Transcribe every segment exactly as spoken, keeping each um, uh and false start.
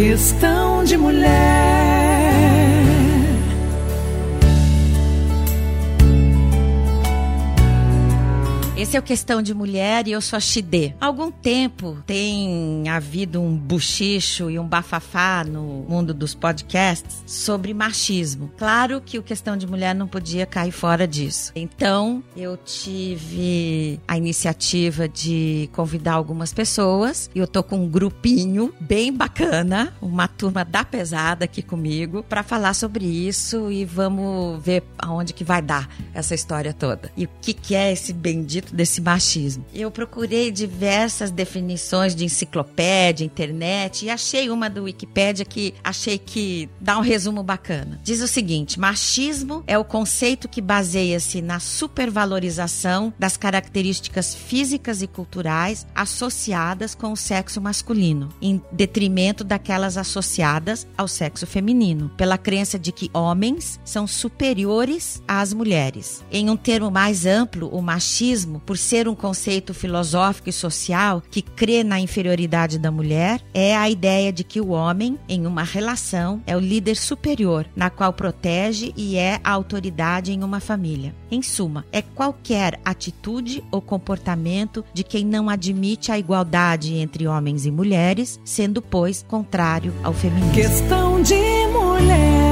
questão de mulher. Esse é o Questão de Mulher e eu sou a Shide. Há algum tempo tem havido um buchicho e um bafafá no mundo dos podcasts sobre machismo. Claro que o Questão de Mulher não podia cair fora disso. Então, eu tive a iniciativa de convidar algumas pessoas e eu tô com um grupinho bem bacana, uma turma da pesada aqui comigo, para falar sobre isso e vamos ver aonde que vai dar essa história toda. E o que que é esse bendito desse machismo. Eu procurei diversas definições de enciclopédia, internet, e achei uma do Wikipédia que achei que dá um resumo bacana. Diz o seguinte: machismo é o conceito que baseia-se na supervalorização das características físicas e culturais associadas com o sexo masculino, em detrimento daquelas associadas ao sexo feminino, pela crença de que homens são superiores às mulheres. Em um termo mais amplo, o machismo, por ser um conceito filosófico e social que crê na inferioridade da mulher, é a ideia de que o homem, em uma relação, é o líder superior, na qual protege e é a autoridade em uma família. Em suma, é qualquer atitude ou comportamento de quem não admite a igualdade entre homens e mulheres, sendo, pois, contrário ao feminismo. Questão de mulher.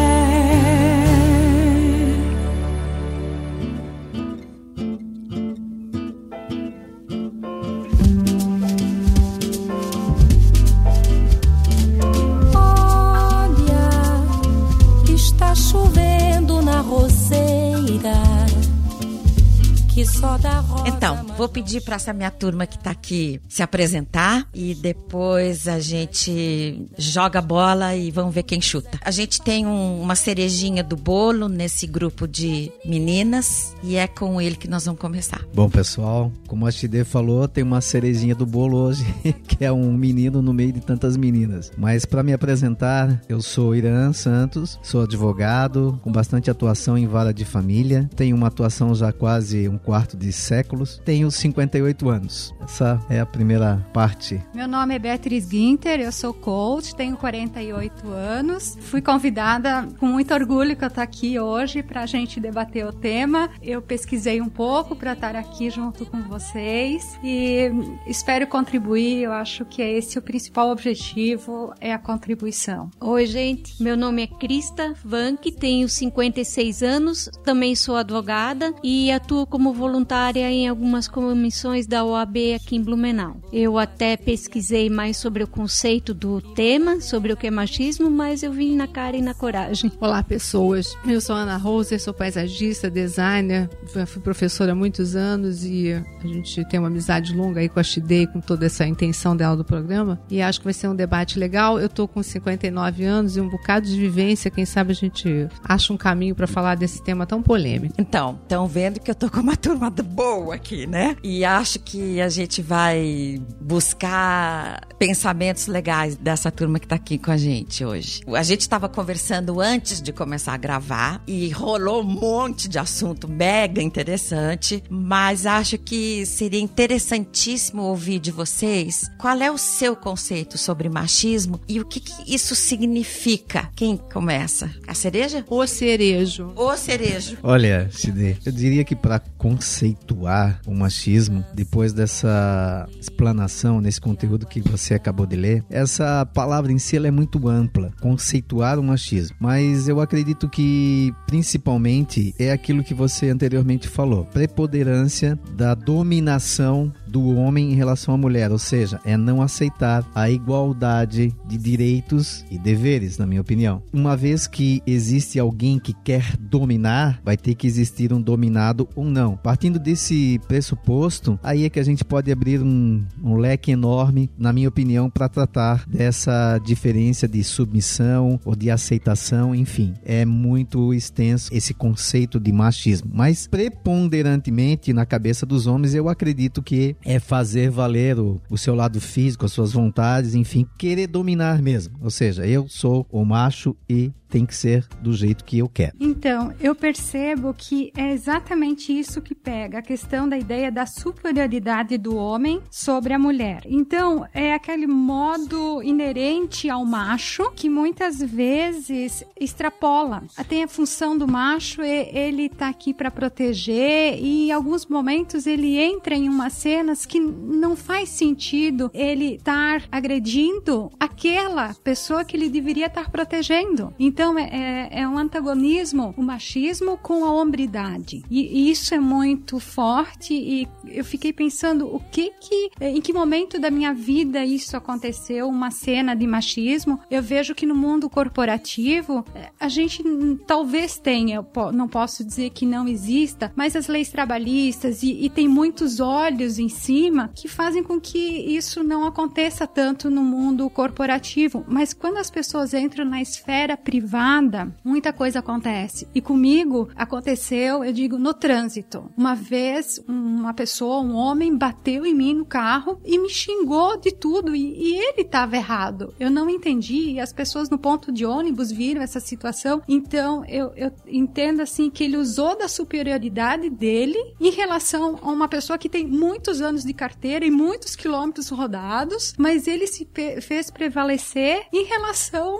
Então, vou pedir para essa minha turma que tá aqui se apresentar e depois a gente joga a bola e vamos ver quem chuta. A gente tem um, uma cerejinha do bolo nesse grupo de meninas e é com ele que nós vamos começar. Bom, pessoal, como a Shide falou, tem uma cerejinha do bolo hoje, que é um menino no meio de tantas meninas. Mas para me apresentar, eu sou Irã Santos, sou advogado, com bastante atuação em vara de família, tenho uma atuação já quase um quarto de séculos, tenho cinquenta e oito anos. Essa é a primeira parte. Meu nome é Beatriz Ginter, eu sou coach, tenho quarenta e oito anos. Fui convidada com muito orgulho que eu estou aqui hoje para a gente debater o tema. Eu pesquisei um pouco para estar aqui junto com vocês e espero contribuir. Eu acho que é esse o principal objetivo, é a contribuição. Oi, gente. Meu nome é Crista Wank, tenho cinquenta e seis anos, também sou advogada e atuo como voluntária em algumas comissões da O A B aqui em Blumenau. Eu até pesquisei mais sobre o conceito do tema, sobre o que é machismo, mas eu vim na cara e na coragem. Olá, pessoas. Eu sou Ana Rosa, sou paisagista, designer, fui professora há muitos anos e a gente tem uma amizade longa aí com a Shide, com toda essa intenção dela do programa, e acho que vai ser um debate legal. Eu tô com cinquenta e nove anos e um bocado de vivência, quem sabe a gente acha um caminho para falar desse tema tão polêmico. Então, estão vendo que eu tô com uma turma boa aqui, né? E acho que a gente vai buscar pensamentos legais dessa turma que tá aqui com a gente hoje. A gente tava conversando antes de começar a gravar e rolou um monte de assunto mega interessante, mas acho que seria interessantíssimo ouvir de vocês qual é o seu conceito sobre machismo e o que, que isso significa. Quem começa? A cereja? O cerejo. O cerejo. Olha, Shide, eu diria que para conceituar o machismo, depois dessa explanação, nesse conteúdo que você acabou de ler, essa palavra em si ela é muito ampla, conceituar o machismo, mas eu acredito que principalmente é aquilo que você anteriormente falou, preponderância da dominação do homem em relação à mulher, ou seja, é não aceitar a igualdade de direitos e deveres, na minha opinião. Uma vez que existe alguém que quer dominar, vai ter que existir um dominado ou não. Partindo desse pressuposto, aí é que a gente pode abrir um, um leque enorme, na minha opinião, para tratar dessa diferença de submissão ou de aceitação, enfim, é muito extenso esse conceito de machismo, mas preponderantemente na cabeça dos homens eu acredito que é fazer valer o, o seu lado físico, as suas vontades, enfim, querer dominar mesmo. Ou seja, eu sou o macho e tem que ser do jeito que eu quero. Então, eu percebo que é exatamente isso que pega, a questão da ideia da superioridade do homem sobre a mulher. Então, é aquele modo inerente ao macho que muitas vezes extrapola. Tem a função do macho, ele tá aqui para proteger, e em alguns momentos ele entra em umas cenas que não faz sentido ele estar agredindo aquela pessoa que ele deveria estar protegendo. Então, é, é um antagonismo, o machismo com a hombridade. E, e isso é muito forte, e eu fiquei pensando o que que, em que momento da minha vida isso aconteceu, uma cena de machismo. Eu vejo que no mundo corporativo, a gente talvez tenha, eu não posso dizer que não exista, mas as leis trabalhistas, e, e tem muitos olhos em cima que fazem com que isso não aconteça tanto no mundo corporativo. Mas quando as pessoas entram na esfera privada, muita coisa acontece. E comigo aconteceu, eu digo, no trânsito. Uma vez, uma pessoa, um homem, bateu em mim no carro e me xingou de tudo, e, e ele estava errado. Eu não entendi, e as pessoas no ponto de ônibus viram essa situação. Então, eu, eu entendo assim que ele usou da superioridade dele em relação a uma pessoa que tem muitos anos de carteira e muitos quilômetros rodados, mas ele se pe- fez prevalecer em relação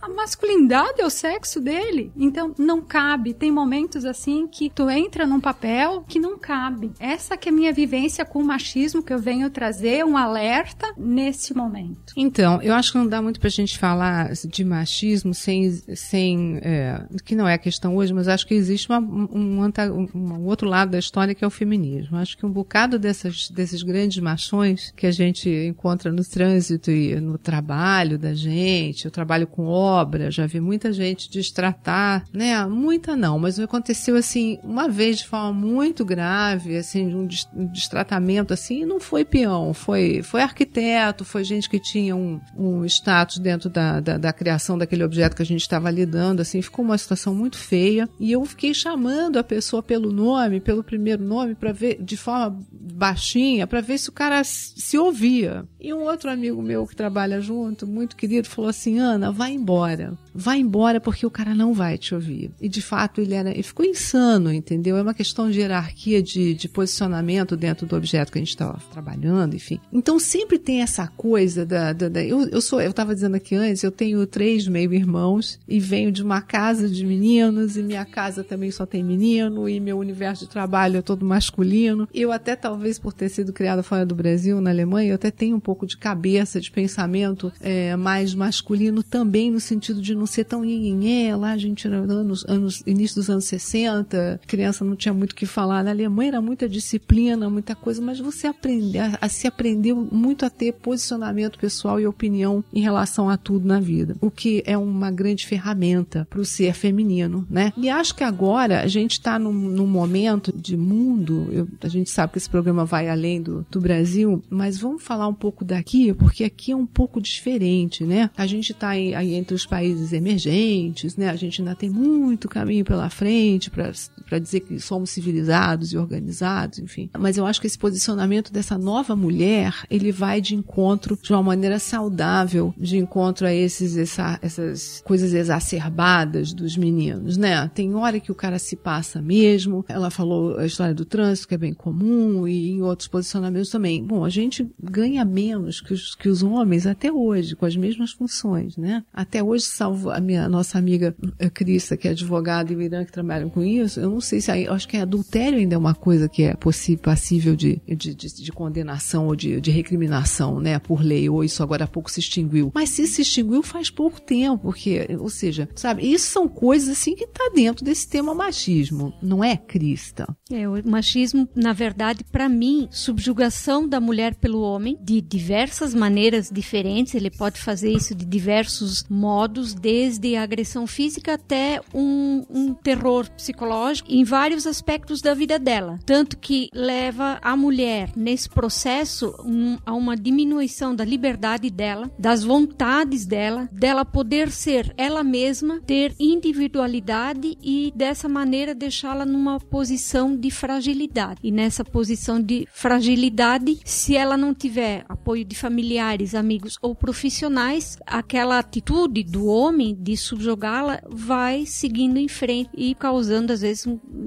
à masculinidade, ao sexo dele. Então, não cabe. Tem momentos assim que tu entra num papel que não cabe. Essa que é a minha vivência com o machismo, que eu venho trazer um alerta nesse momento. Então, eu acho que não dá muito pra gente falar de machismo sem... sem é, que não é a questão hoje, mas acho que existe uma, um, um, um outro lado da história, que é o feminismo. Acho que um bocado dessas, desses grandes machões que a gente encontra no trânsito e no trabalho da gente, eu trabalho com obra, já vi muita gente destratar, né? Muita não, mas aconteceu assim, uma vez de forma muito grave, assim, um destratamento assim, e não foi peão, foi, foi arquiteto, foi gente que tinha um, um status dentro da, da, da criação daquele objeto que a gente estava lidando, assim, ficou uma situação muito feia, e eu fiquei chamando a pessoa pelo nome, pelo primeiro nome, para ver, de forma baixinha, para ver se o cara se ouvia. E um outro amigo meu que trabalha junto, muito querido, falou assim: Ana, vai embora. Vai embora, porque o cara não vai te ouvir. E de fato ele era, ele ficou insano, entendeu? É uma questão de hierarquia, de, de posicionamento dentro do objeto que a gente estava trabalhando, enfim. Então sempre tem essa coisa da, da, da eu, eu sou, eu estava dizendo aqui antes, eu tenho três meio-irmãos, e venho de uma casa de meninos, e minha casa também só tem menino, e meu universo de trabalho é todo masculino. Eu até, talvez por ter sido criada fora do Brasil, na Alemanha, eu até tenho um pouco de cabeça, de pensamento é, mais masculino também, no sentido de não ser tão nhenhenhé. Lá a gente era anos, anos, início dos anos sessenta, criança não tinha muito o que falar. Na Alemanha era muita disciplina, muita coisa, mas você aprende, a, a, se aprendeu muito a ter posicionamento pessoal e opinião em relação a tudo na vida, o que é uma grande ferramenta para o ser feminino, né? E acho que agora a gente está num, num momento de mundo, eu, a gente sabe que esse programa vai além do, do Brasil, mas vamos falar um pouco daqui, porque aqui é um pouco diferente, né? A gente está aí, aí entre os países emergentes, né? A gente ainda tem muito caminho pela frente para dizer que somos civilizados e organizados, enfim. Mas eu acho que esse posicionamento dessa nova mulher, ele vai de encontro de uma maneira saudável, de encontro a esses, essa, essas coisas exacerbadas dos meninos, né? Tem hora que o cara se passa mesmo. Ela falou a história do trânsito, que é bem comum, e em outros posicionamentos também. Bom, a gente ganha menos que os, que os homens até hoje, com as mesmas funções, né? Até hoje, salvo a minha, nossa amiga Crista, que é advogada, e o Irã, que trabalham com isso, eu não sei se aí, acho que adultério ainda é uma coisa que é possível, passível de, de, de, de condenação ou de, de recriminação, né? Por lei, ou isso agora há pouco se extinguiu. Mas se se extinguiu faz pouco tempo, porque... Ou seja, sabe, isso são coisas assim que está dentro desse tema machismo, não é, Crista? É, o machismo, na verdade, para mim, subjugação da mulher pelo homem de diversas maneiras diferentes. Ele pode fazer isso de diversos modos, desde a agressão física até um, um terror psicológico, em vários aspectos da vida dela. Tanto que leva a mulher, nesse processo, um, a uma diminuição da liberdade dela, das vontades dela, dela poder ser ela mesma, ter individualidade, e dessa maneira deixá-la numa posição de fragilidade. E nessa posição de fragilidade, se ela não tiver apoio de familiares, amigos ou profissionais, aquela atitude do homem fome de subjugá-la vai seguindo em frente e causando, às vezes,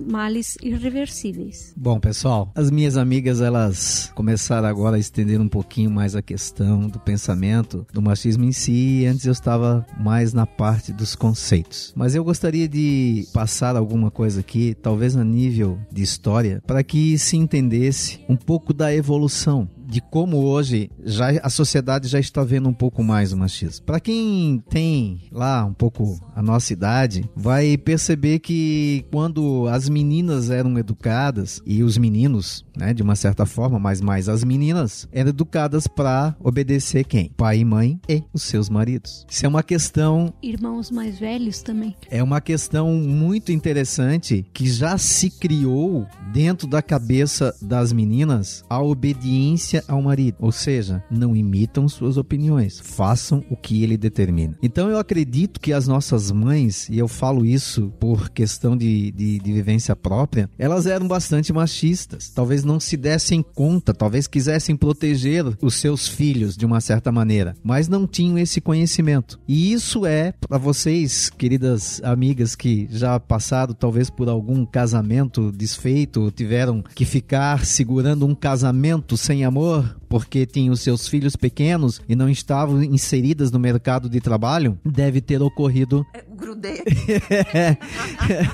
males irreversíveis. Bom, pessoal, as minhas amigas, elas começaram agora a estender um pouquinho mais a questão do pensamento do machismo em si, e antes eu estava mais na parte dos conceitos. Mas eu gostaria de passar alguma coisa aqui, talvez a nível de história, para que se entendesse um pouco da evolução de como hoje já a sociedade já está vendo um pouco mais o machismo. Para quem tem lá um pouco a nossa idade, vai perceber que quando as meninas eram educadas, e os meninos, né, de uma certa forma, mas mais as meninas, eram educadas para obedecer quem? Pai e mãe e os seus maridos. Isso é uma questão... Irmãos mais velhos também. É uma questão muito interessante que já se criou dentro da cabeça das meninas a obediência ao marido, ou seja, não imitam suas opiniões, façam o que ele determina. Então eu acredito que as nossas mães, e eu falo isso por questão de, de, de vivência própria, elas eram bastante machistas, talvez não se dessem conta, talvez quisessem proteger os seus filhos de uma certa maneira, mas não tinham esse conhecimento. E isso é para vocês, queridas amigas, que já passaram talvez por algum casamento desfeito, tiveram que ficar segurando um casamento sem amor porque tinham seus filhos pequenos e não estavam inseridas no mercado de trabalho, deve ter ocorrido... É, grudei. é,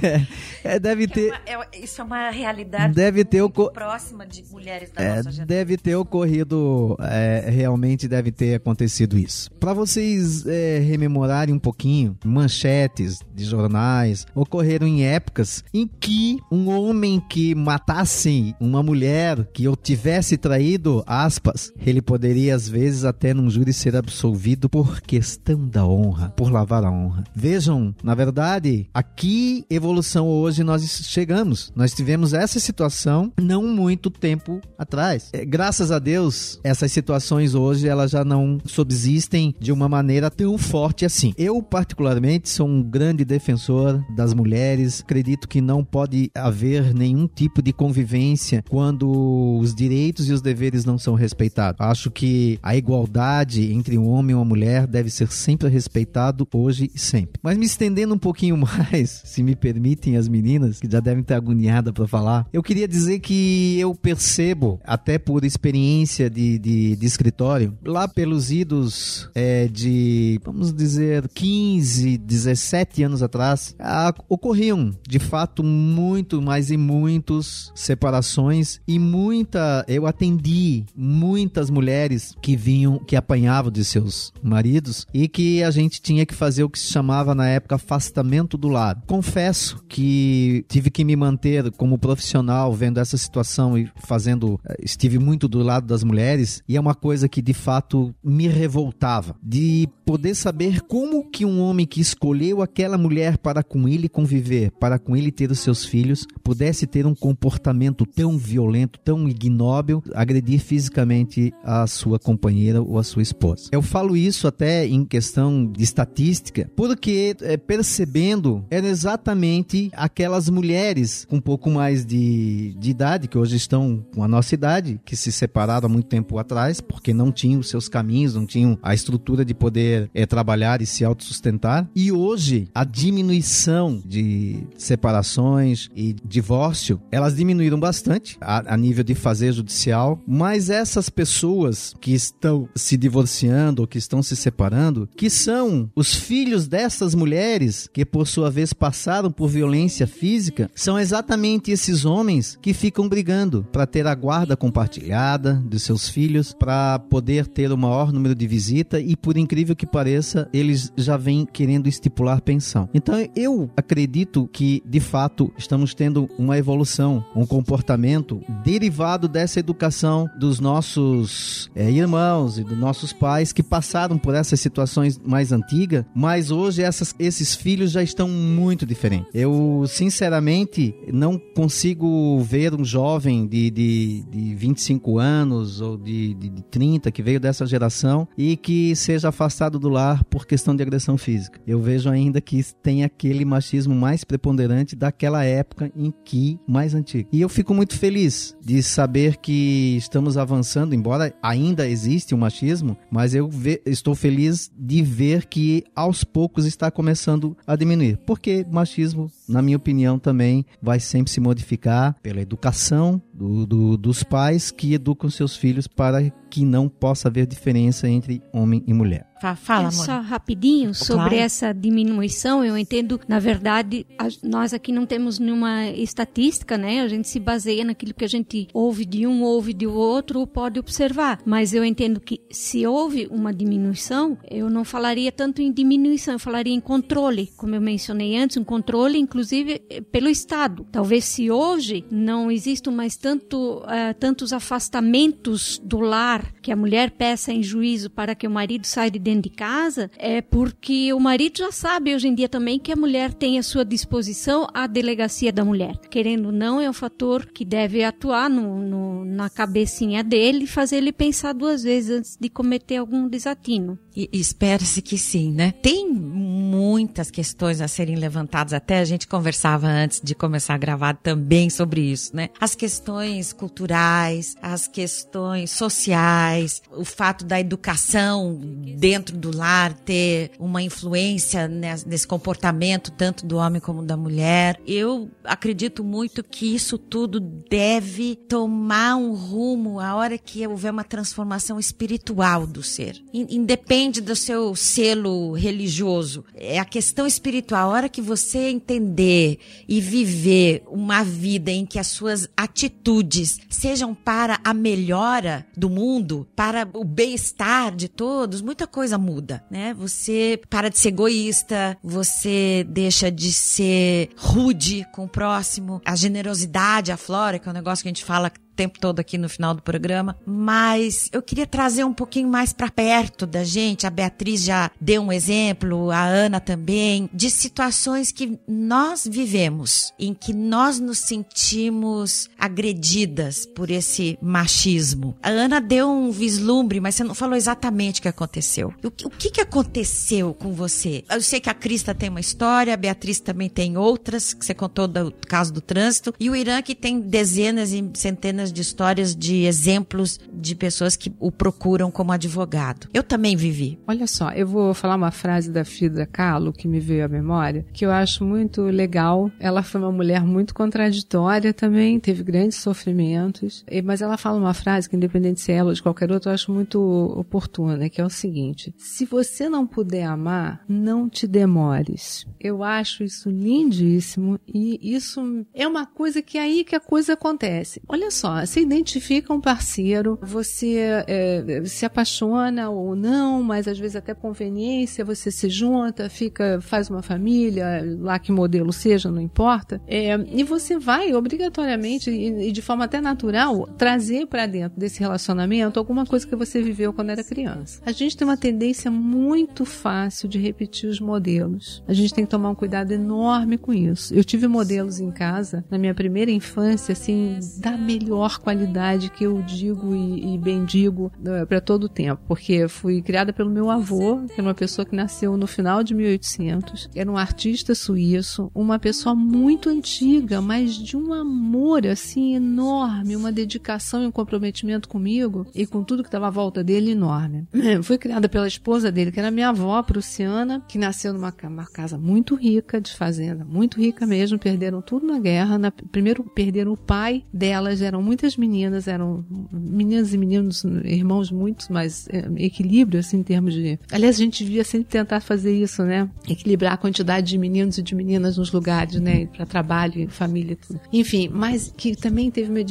é, é, deve ter... É uma, é, isso é uma realidade deve ter ocor... próxima de mulheres da é, nossa geração. Deve ter ocorrido, é, realmente deve ter acontecido isso. Para vocês é, rememorarem um pouquinho, manchetes de jornais ocorreram em épocas em que um homem que matasse uma mulher que eu tivesse traído, aspas, ele poderia às vezes até num júri ser absolvido por questão da honra, por lavar a honra. Vejam, na verdade, a que evolução hoje nós chegamos. Nós tivemos essa situação não muito tempo atrás. É, graças a Deus, essas situações hoje elas já não subsistem de uma maneira tão forte assim. Eu, particularmente, sou um grande defensor das mulheres. Acredito que não pode haver nenhum tipo de convivência quando os direitos e os deveres não são respeitados. Acho que a igualdade entre um homem e uma mulher deve ser sempre respeitado hoje e sempre. Mas me estendendo um pouquinho mais, se me permitem as meninas, que já devem estar agoniadas para falar, eu queria dizer que eu percebo, até por experiência de, de, de escritório, lá pelos idos é, de, vamos dizer, quinze, dezessete anos atrás, a, ocorriam, de fato, muito, mas e muitos separações e muita, eu atendi muitas mulheres que vinham, que apanhavam de seus maridos e que a gente tinha que fazer o que se chamava na época afastamento do lar. Confesso que tive que me manter como profissional vendo essa situação e fazendo, estive muito do lado das mulheres, e é uma coisa que de fato me revoltava, de poder saber como que um homem que escolheu aquela mulher para com ele conviver, para com ele ter os seus filhos, pudesse ter um comportamento tão violento, tão ignóbil, agredir fisicamente a sua companheira ou a sua esposa. Eu falo isso até em questão de estatística, porque é, percebendo, eram exatamente aquelas mulheres com um pouco mais de, de idade, que hoje estão com a nossa idade, que se separaram há muito tempo atrás, porque não tinham os seus caminhos, não tinham a estrutura de poder é, trabalhar e se autossustentar. E hoje, a diminuição de separações e divórcio, elas diminuíram bastante a, a nível de fazer judicial, mas essas pessoas que estão se divorciando ou que estão se separando, que são os filhos dessas mulheres que por sua vez passaram por violência física, são exatamente esses homens que ficam brigando para ter a guarda compartilhada de seus filhos, para poder ter o maior número de visita, e por incrível que pareça, eles já vêm querendo estipular pensão. Então eu acredito que de fato estamos tendo uma evolução, um comportamento derivado dessa educação dos nossos é, irmãos e dos nossos pais que passaram por essas situações mais antigas, mas hoje essas, esses filhos já estão muito diferentes. Eu, sinceramente, não consigo ver um jovem de, de, de vinte e cinco anos ou de, de, de trinta que veio dessa geração e que seja afastado do lar por questão de agressão física. Eu vejo ainda que tem aquele machismo mais preponderante daquela época em que mais antigo. E eu fico muito feliz de saber que estamos avançando, embora ainda existe o machismo, mas eu ve- estou feliz de ver que aos poucos está começando a diminuir. Porque machismo, na minha opinião, também vai sempre se modificar pela educação do, do, dos pais que educam seus filhos para que não possa haver diferença entre homem e mulher. Fala, amor. Só rapidinho, sobre claro. Essa diminuição, eu entendo, na verdade, a, nós aqui não temos nenhuma estatística, né? A gente se baseia naquilo que a gente ouve de um, ouve do outro, ou pode observar. Mas eu entendo que se houve uma diminuição, eu não falaria tanto em diminuição, eu falaria em controle. Como eu mencionei antes, um controle, inclusive, pelo Estado. Talvez se hoje não existam mais tanto, uh, tantos afastamentos do lar, que a mulher peça em juízo para que o marido saia de dentro de casa, é porque o marido já sabe hoje em dia também que a mulher tem à sua disposição a delegacia da mulher. Querendo ou não, é um fator que deve atuar no, no, na cabecinha dele e fazer ele pensar duas vezes antes de cometer algum desatino. E, e espera-se que sim, né? Tem muitas questões a serem levantadas, até a gente conversava antes de começar a gravar também sobre isso, né? As questões culturais, as questões sociais, o fato da educação dentro dentro do lar, ter uma influência nesse comportamento tanto do homem como da mulher. Eu acredito muito que isso tudo deve tomar um rumo a hora que houver uma transformação espiritual do ser. Independe do seu selo religioso, é a questão espiritual. A hora que você entender e viver uma vida em que as suas atitudes sejam para a melhora do mundo, para o bem-estar de todos, muita coisa coisa muda, né? Você para de ser egoísta, você deixa de ser rude com o próximo, a generosidade aflora, que é um negócio que a gente fala o tempo todo aqui no final do programa, mas eu queria trazer um pouquinho mais para perto da gente. A Beatriz já deu um exemplo, a Ana também, de situações que nós vivemos, em que nós nos sentimos agredidas por esse machismo. A Ana deu um vislumbre, mas você não falou exatamente o que aconteceu. O que, o que aconteceu com você? Eu sei que a Crista tem uma história, a Beatriz também tem outras, que você contou do caso do trânsito, e o Irã que tem dezenas e centenas de histórias, de exemplos de pessoas que o procuram como advogado. Eu também vivi. Olha só, eu vou falar uma frase da Frida Kahlo que me veio à memória, que eu acho muito legal. Ela foi uma mulher muito contraditória também, teve grandes sofrimentos, mas ela fala uma frase que, independente se é ela ou de qualquer outro, eu acho muito oportuna, que é o seguinte: se você não puder amar, não te demores. Eu acho isso lindíssimo, e isso é uma coisa que é aí que a coisa acontece. Olha só, Só, você identifica um parceiro, você é, se apaixona ou não, mas às vezes até conveniência, você se junta, fica, faz uma família, lá que modelo seja, não importa, é, e você vai obrigatoriamente e, e de forma até natural trazer para dentro desse relacionamento alguma coisa que você viveu quando era criança. A gente tem uma tendência muito fácil de repetir os modelos. A gente tem que tomar um cuidado enorme com isso. Eu tive modelos em casa, na minha primeira infância, assim, da melhor melhor qualidade, que eu digo e, e bendigo para todo o tempo, porque fui criada pelo meu avô, que é uma pessoa que nasceu no final de mil e oitocentos, era um artista suíço, uma pessoa muito antiga, mas de um amor assim enorme, uma dedicação e um comprometimento comigo e com tudo que estava à volta dele enorme. Fui criada pela esposa dele, que era minha avó prussiana, que nasceu numa uma casa muito rica, de fazenda, muito rica mesmo, perderam tudo na guerra, na, primeiro perderam o pai dela, já eram muitas meninas, eram meninas e meninos, irmãos muitos, mas é, equilíbrio, assim, em termos de... Aliás, a gente devia sempre tentar fazer isso, né? Equilibrar a quantidade de meninos e de meninas nos lugares, né? Para trabalho, família, tudo. Enfim, mas que também teve uma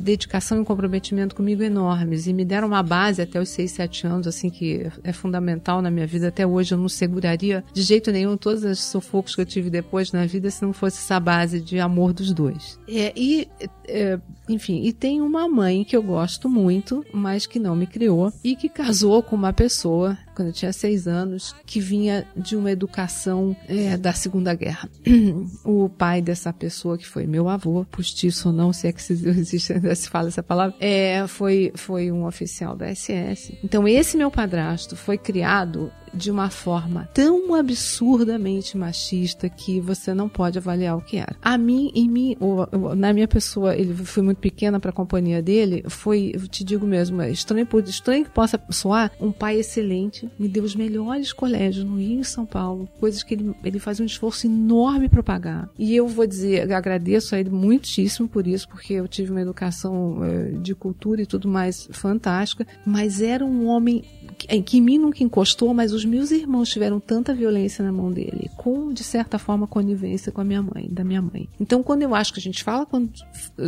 dedicação e um comprometimento comigo enormes, e me deram uma base até os seis, sete anos, assim, que é fundamental na minha vida. Até hoje eu não seguraria de jeito nenhum todos os sufocos que eu tive depois na vida se não fosse essa base de amor dos dois. É, e, é, enfim, e tem uma mãe que eu gosto muito, mas que não me criou e que casou com uma pessoa quando eu tinha seis anos, que vinha de uma educação é, da Segunda Guerra. O pai dessa pessoa, que foi meu avô, postiço ou não, se é que se fala essa palavra, é, foi, foi um oficial da S S. Então esse meu padrasto foi criado de uma forma tão absurdamente machista que você não pode avaliar o que era. A mim, em mim, ou, na minha pessoa, ele foi muito pequena para a companhia dele, foi, eu te digo mesmo, é estranho, estranho que possa soar, um pai excelente, me deu os melhores colégios no Rio e em São Paulo, coisas que ele, ele faz um esforço enorme para pagar. E eu vou dizer, agradeço a ele muitíssimo por isso, porque eu tive uma educação é, de cultura e tudo mais fantástica, mas era um homem que, que em mim nunca encostou, mas os meus irmãos tiveram tanta violência na mão dele, com, de certa forma, conivência com a minha mãe, da minha mãe. Então, quando eu acho que a gente fala quando,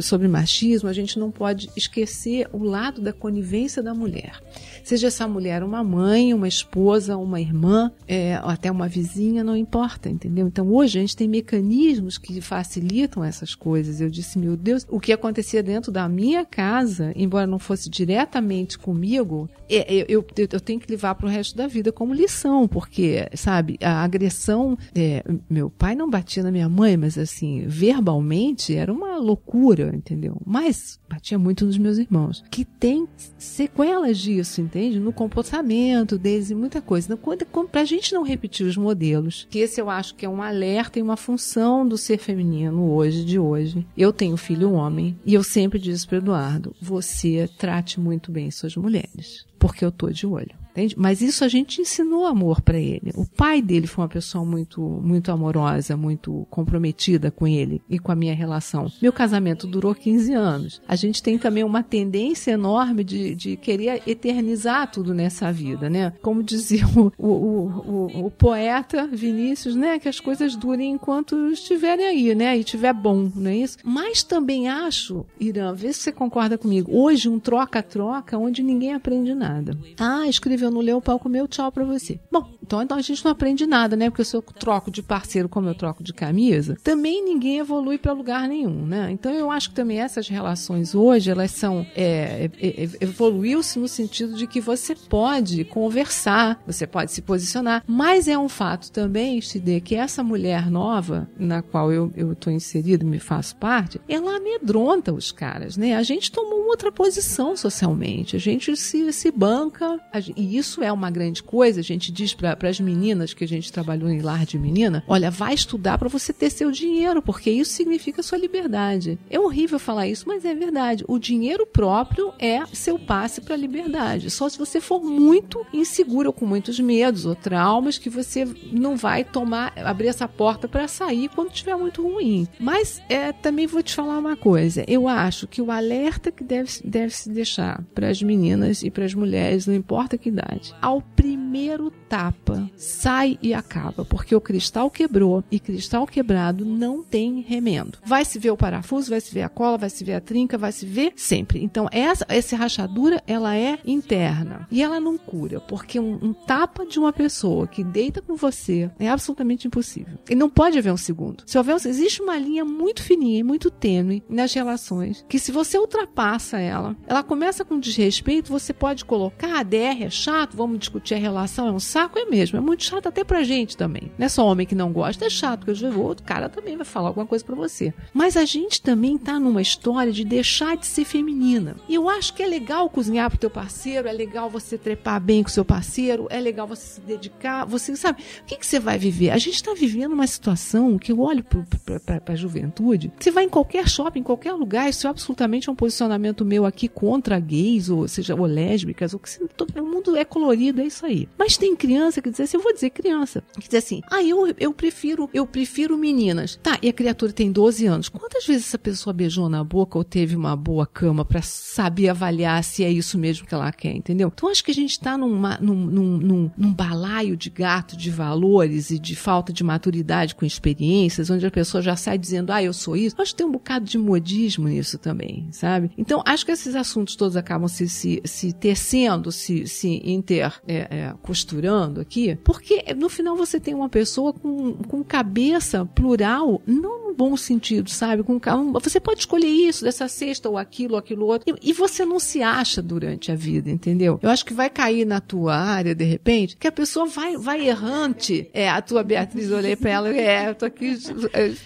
sobre machismo, a gente não pode esquecer o lado da conivência da mulher. Seja essa mulher uma mãe, uma esposa, uma irmã, é, ou até uma vizinha, não importa, entendeu? Então, hoje a gente tem mecanismos que facilitam essas coisas. Eu disse, meu Deus, o que acontecia dentro da minha casa, embora não fosse diretamente comigo, eu, eu, eu, eu tenho que levar para o resto da vida como lição, porque, sabe, a agressão, é, meu pai não batia na minha mãe, mas assim, verbalmente era uma loucura, entendeu? Mas batia muito nos meus irmãos, que tem sequelas disso, entende? No comportamento deles e muita coisa. Então, pra gente não repetir os modelos, que esse eu acho que é um alerta e uma função do ser feminino hoje, de hoje. Eu tenho filho homem e eu sempre disse pro Eduardo, você trate muito bem suas mulheres, porque eu tô de olho. Entende? Mas isso a gente ensinou amor para ele. O pai dele foi uma pessoa muito, muito amorosa, muito comprometida com ele e com a minha relação. Meu casamento durou quinze anos. A gente tem também uma tendência enorme de, de querer eternizar tudo nessa vida, né? Como dizia o, o, o, o poeta Vinícius, né? Que as coisas durem enquanto estiverem aí, né? E estiver bom, não é isso? Mas também acho, Irã, vê se você concorda comigo, hoje um troca-troca onde ninguém aprende nada. Ah, escrevi eu não leio o pau com meu, tchau pra você. Bom, então, então a gente não aprende nada, né? Porque se eu troco de parceiro como eu troco de camisa, também ninguém evolui pra lugar nenhum, né? Então eu acho que também essas relações hoje, elas são é, é, evoluiu-se no sentido de que você pode conversar, você pode se posicionar, mas é um fato também, Shide, que essa mulher nova, na qual eu, eu tô inserida, me faço parte, ela amedronta os caras, né? A gente tomou outra posição socialmente, a gente se, se banca, a gente, e isso é uma grande coisa, a gente diz para as meninas que a gente trabalhou em lar de menina, olha, vai estudar para você ter seu dinheiro, porque isso significa sua liberdade. É horrível falar isso, mas é verdade. O dinheiro próprio é seu passe para a liberdade. Só se você for muito insegura ou com muitos medos ou traumas que você não vai tomar, abrir essa porta para sair quando estiver muito ruim. Mas é, também vou te falar uma coisa, eu acho que o alerta que deve, deve se deixar para as meninas e para as mulheres, não importa que idade. Ao primeiro tapa, sai e acaba, porque o cristal quebrou e cristal quebrado não tem remendo. Vai se ver o parafuso, vai se ver a cola, vai se ver a trinca, vai se ver sempre. Então, essa, essa rachadura, ela é interna e ela não cura, porque um, um tapa de uma pessoa que deita com você é absolutamente impossível. E não pode haver um segundo. Se houver um, existe uma linha muito fininha e muito tênue nas relações, que se você ultrapassa ela, ela começa com desrespeito, você pode colocar a D R, é chato, vamos discutir a relação, é um saco, é mesmo, é muito chato até pra gente também. Não é só homem que não gosta, é chato, porque o outro cara também vai falar alguma coisa pra você. Mas a gente também tá numa história de deixar de ser feminina. E eu acho que é legal cozinhar pro teu parceiro, é legal você trepar bem com o seu parceiro, é legal você se dedicar, você sabe, o que, que você vai viver? A gente tá vivendo uma situação que eu olho pro, pra, pra, pra juventude, você vai em qualquer shopping, em qualquer lugar, isso é absolutamente um posicionamento meu aqui contra gays, ou seja, ou lésbicas, ou que você, todo mundo é colorido, é isso aí. Mas tem criança que diz assim, eu vou dizer criança, que diz assim, ah, eu, eu, prefiro, eu prefiro meninas. Tá, e a criatura tem doze anos. Quantas vezes essa pessoa beijou na boca ou teve uma boa cama pra saber avaliar se é isso mesmo que ela quer, entendeu? Então acho que a gente tá numa, num, num, num, num balaio de gato de valores e de falta de maturidade com experiências, onde a pessoa já sai dizendo, ah, eu sou isso. Acho que tem um bocado de modismo nisso também, sabe? Então acho que esses assuntos todos acabam se, se, se tecendo, se, se inter é, é, costurando aqui, porque no final você tem uma pessoa com, com cabeça plural, não bom sentido, sabe? Com calma. Você pode escolher isso, dessa cesta ou aquilo, ou aquilo outro. E, e você não se acha durante a vida, entendeu? Eu acho que vai cair na tua área, de repente, que a pessoa vai, vai errante. É, a tua Beatriz, eu olhei pra ela, é, eu tô aqui,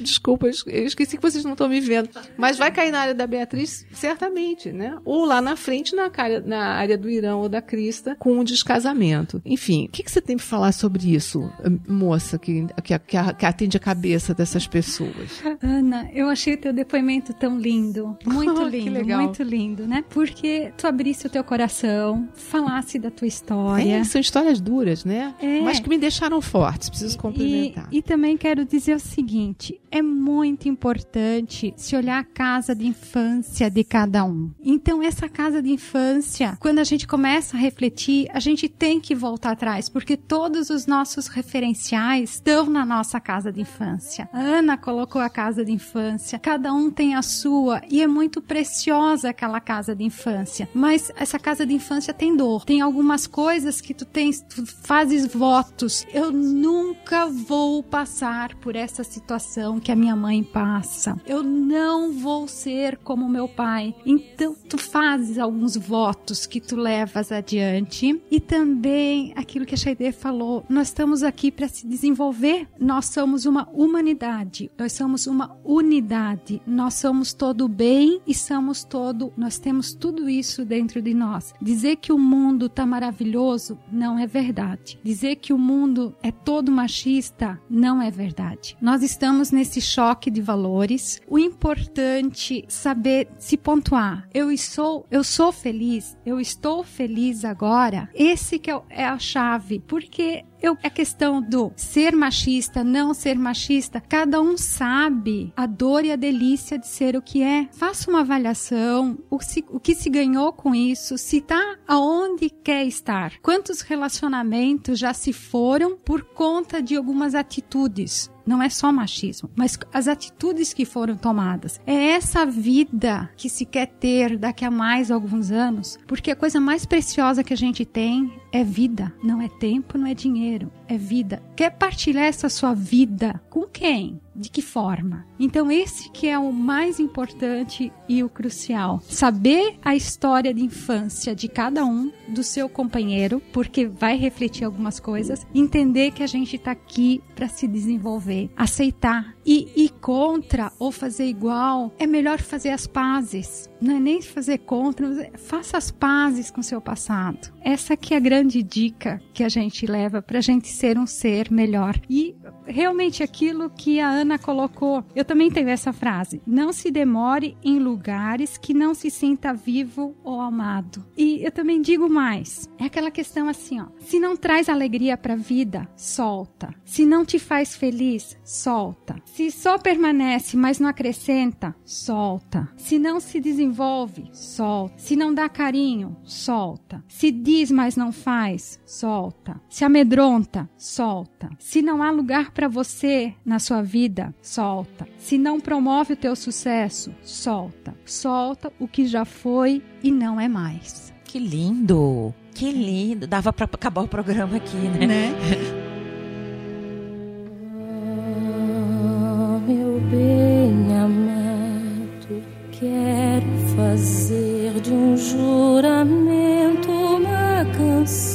desculpa, eu esqueci que vocês não estão me vendo. Mas vai cair na área da Beatriz, certamente, né? Ou lá na frente, na, cara, na área do Irã ou da Crista, com um descasamento. Enfim, o que, que você tem pra falar sobre isso, moça, que, que, que atende a cabeça dessas pessoas? Ana, eu achei o teu depoimento tão lindo. Muito lindo, que legal. Muito lindo, né? Porque tu abrisse o teu coração, falasse da tua história. É, são histórias duras, né? É. Mas que me deixaram fortes, preciso complementar. E, e também quero dizer o seguinte, é muito importante se olhar a casa de infância de cada um. Então, essa casa de infância, quando a gente começa a refletir, a gente tem que voltar atrás, porque todos os nossos referenciais estão na nossa casa de infância. A Ana colocou a casa de infância, cada um tem a sua, e é muito preciosa aquela casa de infância. Mas essa casa de infância tem dor, tem algumas coisas que tu tens, tu fazes votos. Eu nunca vou passar por essa situação que a minha mãe passa. Eu não vou ser como meu pai. Então, tu fazes alguns votos que tu levas adiante. E também, aquilo que a Shide falou, nós estamos aqui para se desenvolver. Nós somos uma humanidade. Nós somos uma unidade. Nós somos todo bem e somos todo... Nós temos tudo isso dentro de nós. Dizer que o mundo tá maravilhoso não é verdade. Dizer que o mundo é todo machista não é verdade. Nós estamos nesse choque de valores. O importante é saber se pontuar. Eu sou, eu sou feliz, eu estou feliz agora. Esse que é a chave, porque... Eu, a questão do ser machista, não ser machista, cada um sabe a dor e a delícia de ser o que é. Faça uma avaliação, o, se, o que se ganhou com isso, se está aonde quer estar. Quantos relacionamentos já se foram por conta de algumas atitudes? Não é só machismo, mas as atitudes que foram tomadas. É essa vida que se quer ter daqui a mais alguns anos, porque a coisa mais preciosa que a gente tem é vida, não é tempo, não é dinheiro. É vida. Quer partilhar essa sua vida com quem? De que forma? Então esse que é o mais importante e o crucial. Saber a história de infância de cada um, do seu companheiro, porque vai refletir algumas coisas. Entender que a gente está aqui para se desenvolver. Aceitar. E ir contra ou fazer igual, é melhor fazer as pazes. Não é nem fazer contra, faça as pazes com o seu passado. Essa que é a grande dica que a gente leva para a gente ser um ser melhor. E realmente aquilo que a Ana colocou, eu também tenho essa frase, não se demore em lugares que não se sinta vivo ou amado. E eu também digo mais, é aquela questão assim, ó, se não traz alegria para a vida, solta. Se não te faz feliz, solta. Se só permanece, mas não acrescenta, solta. Se não se desenvolve, solta. Se não dá carinho, solta. Se diz, mas não faz, solta. Se amedronta, solta. Se não há lugar para você na sua vida, solta. Se não promove o teu sucesso, solta. Solta o que já foi e não é mais. Que lindo! Que lindo! Dava para acabar o programa aqui, né? né? Meu bem amado, quero fazer de um juramento uma canção.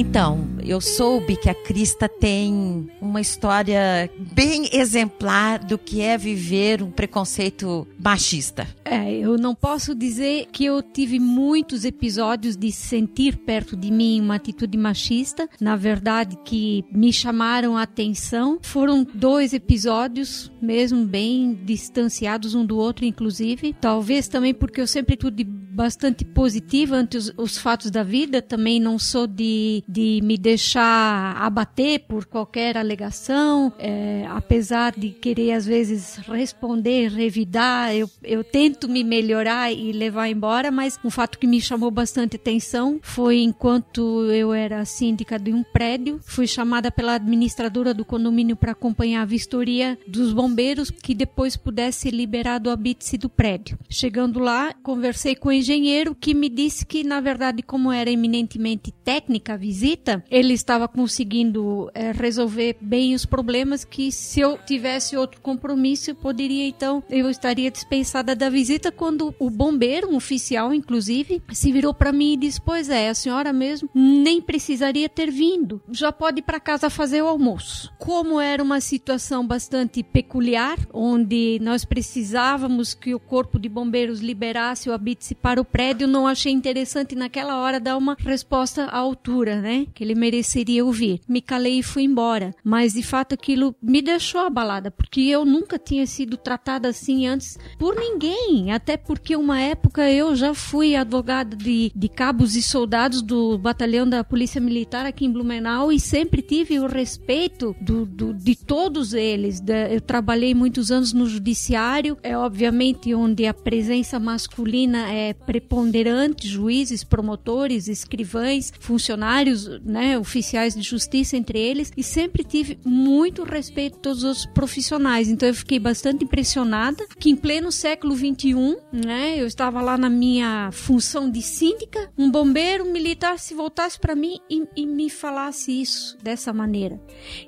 Então, eu soube que a Crista tem uma história bem exemplar do que é viver um preconceito machista. É, eu não posso dizer que eu tive muitos episódios de sentir perto de mim uma atitude machista. Na verdade, que me chamaram a atenção foram dois episódios, mesmo bem distanciados um do outro, inclusive. Talvez também porque eu sempre fui bastante positiva ante os, os fatos da vida. Também não sou de... de me deixar abater por qualquer alegação, é, apesar de querer às vezes responder, revidar, eu, eu tento me melhorar e levar embora, mas um fato que me chamou bastante atenção foi enquanto eu era síndica de um prédio, fui chamada pela administradora do condomínio para acompanhar a vistoria dos bombeiros que depois pudesse liberar do habite-se do prédio. Chegando lá, conversei com o engenheiro engenheiro que me disse que, na verdade, como era eminentemente técnica a visita, ele estava conseguindo é, resolver bem os problemas, que se eu tivesse outro compromisso, eu poderia, então, eu estaria dispensada da visita, quando o bombeiro, um oficial, inclusive, se virou para mim e disse, pois é, a senhora mesmo nem precisaria ter vindo, já pode ir para casa fazer o almoço. Como era uma situação bastante peculiar, onde nós precisávamos que o corpo de bombeiros liberasse o habite-se para o prédio, não achei interessante naquela hora dar uma resposta à altura, né? Que ele mereceria ouvir. Me calei e fui embora, mas de fato aquilo me deixou abalada, porque eu nunca tinha sido tratada assim antes por ninguém, até porque uma época eu já fui advogada de, de cabos e soldados do batalhão da Polícia Militar aqui em Blumenau e sempre tive o respeito do, do, de todos eles. Eu trabalhei muitos anos no judiciário, é obviamente onde a presença masculina é preponderante, juízes, promotores, escrivães, funcionários, né, oficiais de justiça entre eles, e sempre tive muito respeito a todos os profissionais. Então eu fiquei bastante impressionada que em pleno século vinte e um, né, eu estava lá na minha função de síndica, um bombeiro militar se voltasse para mim e, e me falasse isso dessa maneira.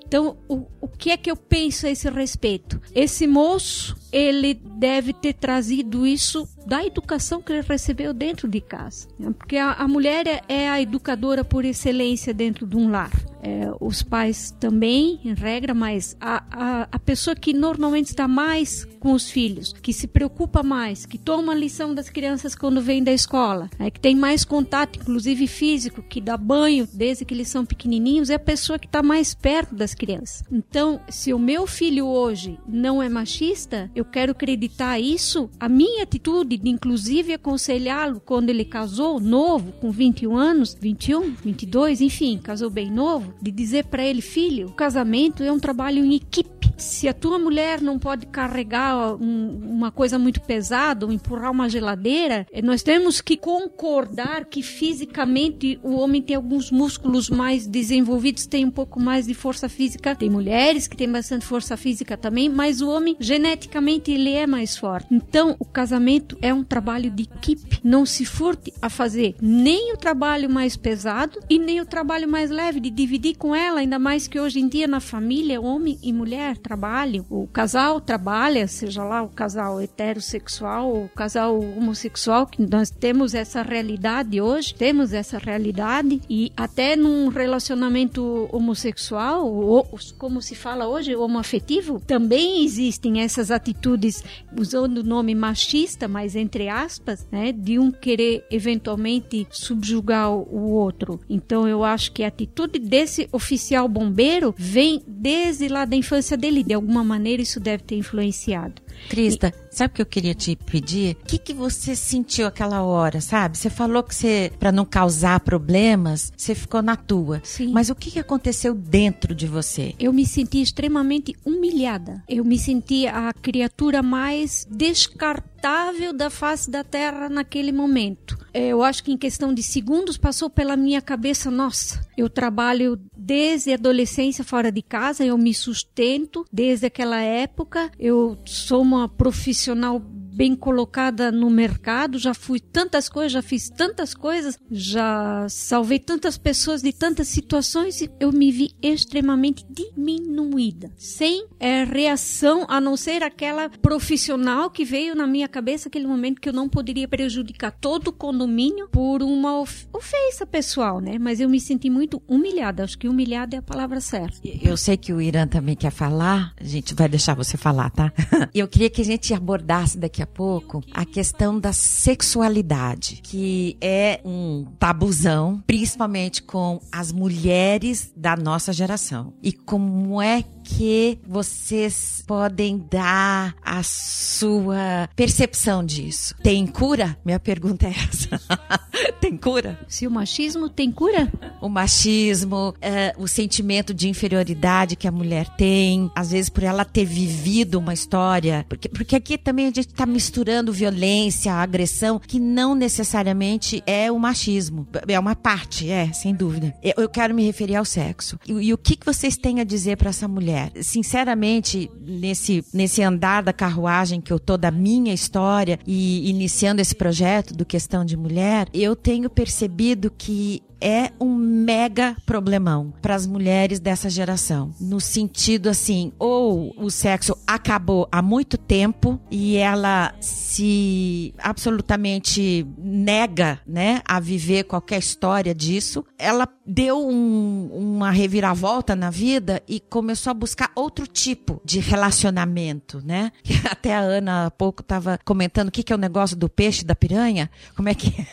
Então o, o que é que eu penso a esse respeito? Esse moço, ele deve ter trazido isso da educação que ele recebeu dentro de casa, né? Porque a, a mulher é a educadora por excelência dentro de um lar. É, os pais também, em regra, mas a, a, a pessoa que normalmente está mais com os filhos, que se preocupa mais, que toma a lição das crianças quando vem da escola, né, que tem mais contato, inclusive físico, que dá banho desde que eles são pequenininhos, é a pessoa que está mais perto das crianças. Então, se o meu filho hoje não é machista, eu quero acreditar isso, a minha atitude de inclusive aconselhá-lo quando ele casou, novo, com vinte e um anos, vinte e um, vinte e dois, enfim, casou bem novo, de dizer para ele, filho, o casamento é um trabalho em equipe. Se a tua mulher não pode carregar um, uma coisa muito pesada, ou empurrar uma geladeira, nós temos que concordar que fisicamente o homem tem alguns músculos mais desenvolvidos, tem um pouco mais de força física. Tem mulheres que têm bastante força física também, mas o homem, geneticamente, ele é mais forte. Então, o casamento é um trabalho de equipe. Não se furte a fazer nem o trabalho mais pesado e nem o trabalho mais leve, de dividir com ela, ainda mais que hoje em dia na família, homem e mulher trabalham, o casal trabalha, seja lá o casal heterossexual ou o casal homossexual, que nós temos essa realidade hoje, temos essa realidade, e até num relacionamento homossexual, ou, como se fala hoje, homoafetivo, também existem essas atitudes, usando o nome machista, mas entre aspas, né, de um querer eventualmente subjugar o outro. Então eu acho que a atitude desse oficial bombeiro vem desde lá da infância dele, de alguma maneira isso deve ter influenciado. Crista, e... sabe o que eu queria te pedir? O que, que você sentiu aquela hora, sabe? Você falou que você, para não causar problemas, você ficou na tua. Sim. Mas o que, que aconteceu dentro de você? Eu me senti extremamente humilhada. Eu me senti a criatura mais descartável da face da terra naquele momento. Eu acho que em questão de segundos passou pela minha cabeça, nossa, eu trabalho desde a adolescência fora de casa, eu me sustento desde aquela época, eu sou uma profissional bem colocada no mercado, já fui tantas coisas, já fiz tantas coisas, já salvei tantas pessoas de tantas situações, e eu me vi extremamente diminuída, sem é, reação, a não ser aquela profissional que veio na minha cabeça naquele momento, que eu não poderia prejudicar todo o condomínio por uma of- ofensa pessoal, né? Mas eu me senti muito humilhada, acho que humilhada é a palavra certa. Eu sei que o Irã também quer falar, a gente vai deixar você falar, tá? Eu queria que a gente abordasse daqui a pouco a questão da sexualidade, que é um tabuzão, principalmente com as mulheres da nossa geração. E como é que vocês podem dar a sua percepção disso? Tem cura? Minha pergunta é essa. Tem cura? Se o machismo tem cura? O machismo, é, o sentimento de inferioridade que a mulher tem, às vezes por ela ter vivido uma história, porque, porque aqui também a gente tá misturando violência, agressão, que não necessariamente é o machismo. É uma parte, é, sem dúvida. Eu, eu quero me referir ao sexo. E, e o que, que vocês têm a dizer para essa mulher? Sinceramente, nesse, nesse andar da carruagem que eu tô da minha história e iniciando esse projeto do Questão de Mulher, eu tenho percebido que é um mega problemão para as mulheres dessa geração. No sentido assim, ou o sexo acabou há muito tempo e ela se absolutamente nega, né, a viver qualquer história disso. Ela deu um, uma reviravolta na vida e começou a buscar outro tipo de relacionamento, né? Até a Ana há pouco estava comentando o que, que é o negócio do peixe, da piranha. Como é que é?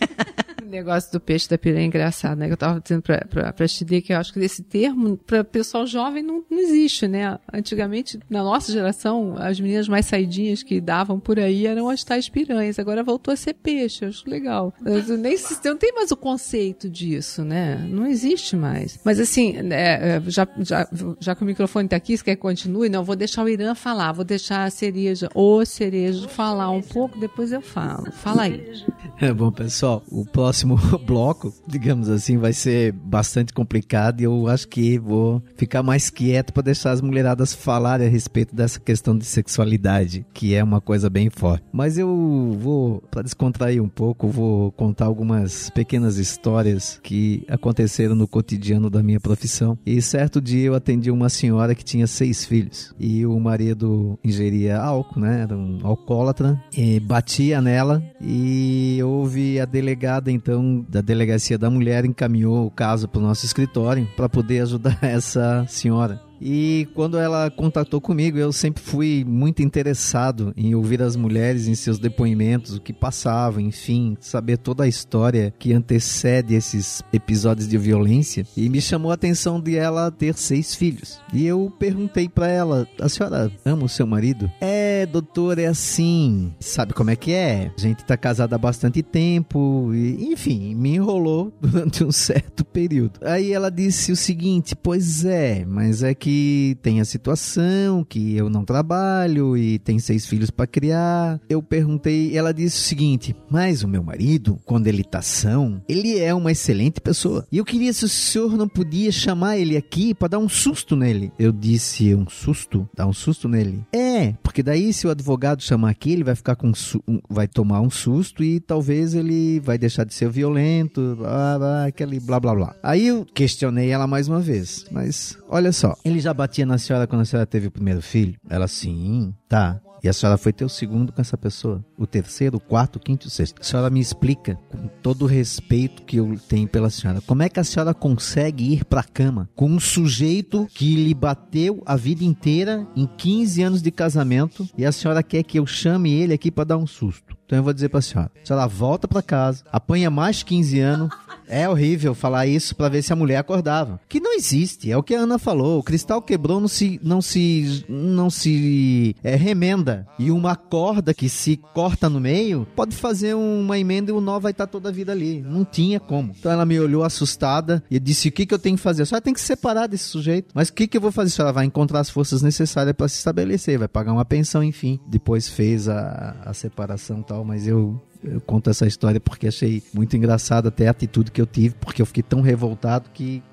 O negócio do peixe da piranha é engraçado, né? Eu estava dizendo para pra, pra Shide que eu acho que esse termo, para pessoal jovem, não, não existe, né? Antigamente, na nossa geração, as meninas mais saidinhas que davam por aí eram as tais piranhas. Agora voltou a ser peixe, eu acho legal. Eu nem, não tem mais o conceito disso, né? Não existe mais. Mas assim, é, já, já, já que o microfone está aqui, você quer que continue? Não, vou deixar o Irã falar, vou deixar a cereja, o cerejo falar um pouco, depois eu falo. Fala aí. É, bom, pessoal, o próximo O próximo bloco, digamos assim, vai ser bastante complicado e eu acho que vou ficar mais quieto para deixar as mulheradas falarem a respeito dessa questão de sexualidade, que é uma coisa bem forte. Mas eu vou, para descontrair um pouco, vou contar algumas pequenas histórias que aconteceram no cotidiano da minha profissão. E certo dia eu atendi uma senhora que tinha seis filhos e o marido ingeria álcool, né? Era um alcoólatra, e batia nela e houve a delegada em Então, da Delegacia da Mulher encaminhou o caso para o nosso escritório para poder ajudar essa senhora. E quando ela contatou comigo, eu sempre fui muito interessado em ouvir as mulheres em seus depoimentos, o que passava, enfim, saber toda a história que antecede esses episódios de violência. E me chamou a atenção de ela ter seis filhos. E eu perguntei pra ela, a senhora ama o seu marido? É, doutor, é assim, sabe como é que é? A gente tá casada há bastante tempo, e, enfim, me enrolou durante um certo período. Aí ela disse o seguinte, pois é, mas é que que tem a situação, que eu não trabalho e tem seis filhos para criar. Eu perguntei, ela disse o seguinte, mas o meu marido, quando ele tá são, ele é uma excelente pessoa. E eu queria se o senhor não podia chamar ele aqui para dar um susto nele. Eu disse, um susto? Dar um susto nele? É, porque daí se o advogado chamar aqui, ele vai ficar com su- um, vai tomar um susto e talvez ele vai deixar de ser violento, blá, blá, aquele blá blá blá. Aí eu questionei ela mais uma vez, mas olha só, ele já batia na senhora quando a senhora teve o primeiro filho? Ela, sim, tá. E a senhora foi ter o segundo com essa pessoa? O terceiro, o quarto, o quinto e o sexto? A senhora me explica, com todo o respeito que eu tenho pela senhora, como é que a senhora consegue ir pra cama com um sujeito que lhe bateu a vida inteira em quinze anos de casamento e a senhora quer que eu chame ele aqui pra dar um susto? Então eu vou dizer pra senhora, a senhora volta pra casa, apanha mais quinze anos... É horrível falar isso pra ver se a mulher acordava. Que não existe, é o que a Ana falou. O cristal quebrou não se, não se, não se é, remenda. E uma corda que se corta no meio, pode fazer uma emenda e o nó vai estar toda a vida ali. Não tinha como. Então ela me olhou assustada e disse, o que, que eu tenho que fazer? A senhora tem que se separar desse sujeito. Mas o que, que eu vou fazer? A senhora vai encontrar as forças necessárias pra se estabelecer, vai pagar uma pensão, enfim. Depois fez a, a separação e tal, mas eu... Eu conto essa história porque achei muito engraçado até a atitude que eu tive, porque eu fiquei tão revoltado que...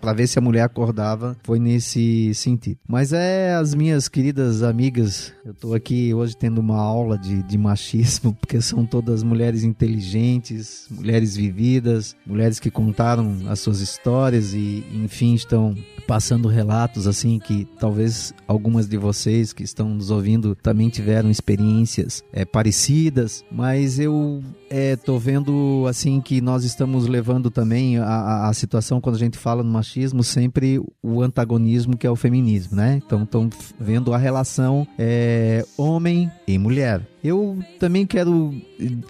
para ver se a mulher acordava, foi nesse sentido. Mas é, as minhas queridas amigas, eu tô aqui hoje tendo uma aula de, de machismo, porque são todas mulheres inteligentes, mulheres vividas, mulheres que contaram as suas histórias e, enfim, estão passando relatos assim que talvez algumas de vocês que estão nos ouvindo também tiveram experiências é, parecidas, mas eu é, tô vendo assim que nós estamos levando também a, a, a situação quando a gente fala no machismo, sempre o antagonismo que é o feminismo, né? Então, estão vendo a relação é, homem e mulher. Eu também quero,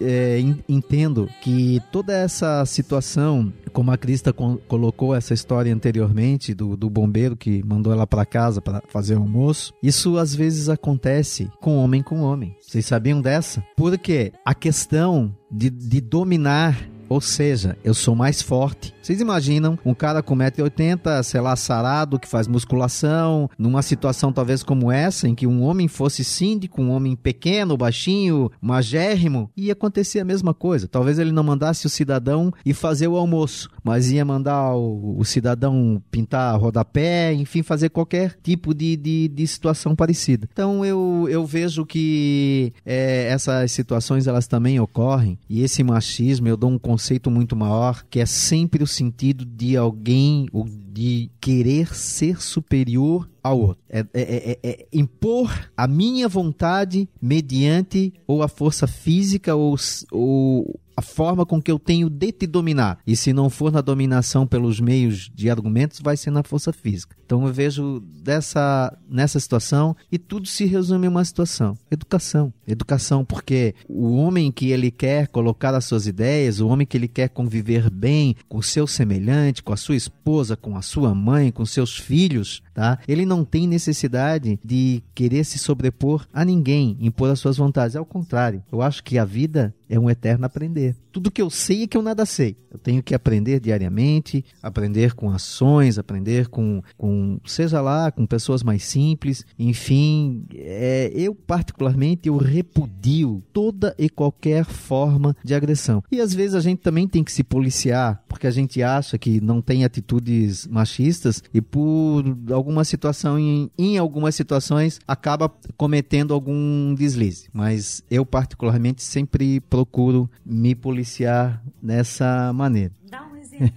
é, entendo que toda essa situação, como a Crista co- colocou essa história anteriormente do, do bombeiro que mandou ela para casa para fazer almoço, isso às vezes acontece com homem com homem. Vocês sabiam dessa? Porque a questão de, de dominar, ou seja, eu sou mais forte, Vocês imaginam um cara com um metro e oitenta, sei lá, sarado, que faz musculação, numa situação talvez como essa, em que um homem fosse síndico, um homem pequeno, baixinho, magérrimo, ia acontecer a mesma coisa. Talvez ele não mandasse o cidadão ir fazer o almoço, mas ia mandar o, o cidadão pintar rodapé, enfim, fazer qualquer tipo de, de, de situação parecida. Então eu, eu vejo que é, essas situações elas também ocorrem, e esse machismo eu dou um conceito muito maior, que é sempre o sentido de alguém, ou de querer ser superior ao outro. É, é, é, é impor a minha vontade mediante ou a força física ou, ou a forma com que eu tenho de te dominar. E se não for na dominação pelos meios de argumentos, vai ser na força física. Então eu vejo dessa, nessa situação, e tudo se resume a uma situação. Educação. Educação, porque o homem que ele quer colocar as suas ideias, o homem que ele quer conviver bem com o seu semelhante, com a sua esposa, com a sua mãe, com seus filhos, tá? Ele não tem necessidade de querer se sobrepor a ninguém, impor as suas vontades. Ao contrário, eu acho que a vida é um eterno aprender. Tudo que eu sei é que eu nada sei. Eu tenho que aprender diariamente, aprender com ações, aprender com, com seja lá, com pessoas mais simples. Enfim, é, eu particularmente, eu repudio toda e qualquer forma de agressão. E às vezes a gente também tem que se policiar, porque a gente acha que não tem atitudes machistas e por alguma situação, em, em algumas situações, acaba cometendo algum deslize. Mas eu particularmente sempre procuro me policiar nessa maneira. Dá um exemplo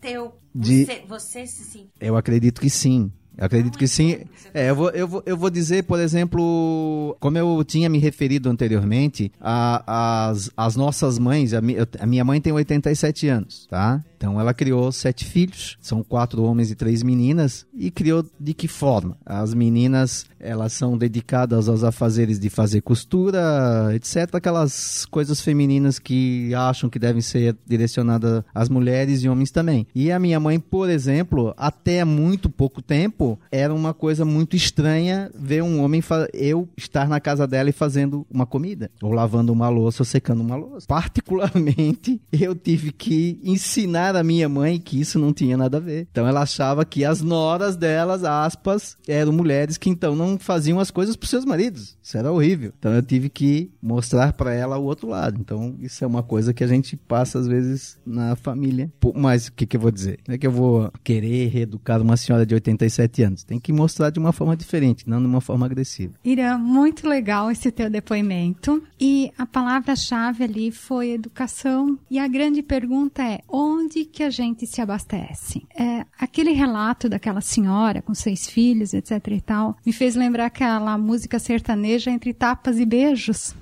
teu. De... Você, você se sim. Eu acredito que sim. Eu acredito não, que sim. É, eu, vou, eu, vou, eu vou dizer, por exemplo, como eu tinha me referido anteriormente, a, as, as nossas mães, a, mi, a minha mãe tem oitenta e sete anos, tá? Então ela criou sete filhos, são quatro homens e três meninas, e criou de que forma? As meninas, elas são dedicadas aos afazeres de fazer costura, etcétera, aquelas coisas femininas que acham que devem ser direcionadas às mulheres e homens também. E a minha mãe, por exemplo, até muito pouco tempo, era uma coisa muito estranha ver um homem, fa- eu estar na casa dela e fazendo uma comida, ou lavando uma louça, ou secando uma louça. Particularmente, eu tive que ensinar a minha mãe que isso não tinha nada a ver. Então ela achava que as noras delas, aspas, eram mulheres que então não faziam as coisas para os seus maridos. Isso era horrível. Então eu tive que mostrar para ela o outro lado. Então isso é uma coisa que a gente passa às vezes na família. Pô, mas o que, que eu vou dizer? Não é que eu vou querer reeducar uma senhora de oitenta e sete anos. Tem que mostrar de uma forma diferente, não de uma forma agressiva. Irã, muito legal esse teu depoimento. E a palavra-chave ali foi educação. E a grande pergunta é, onde que a gente se abastece? É, aquele relato daquela senhora com seis filhos, etc e tal, me fez lembrar aquela música sertaneja Entre Tapas e Beijos.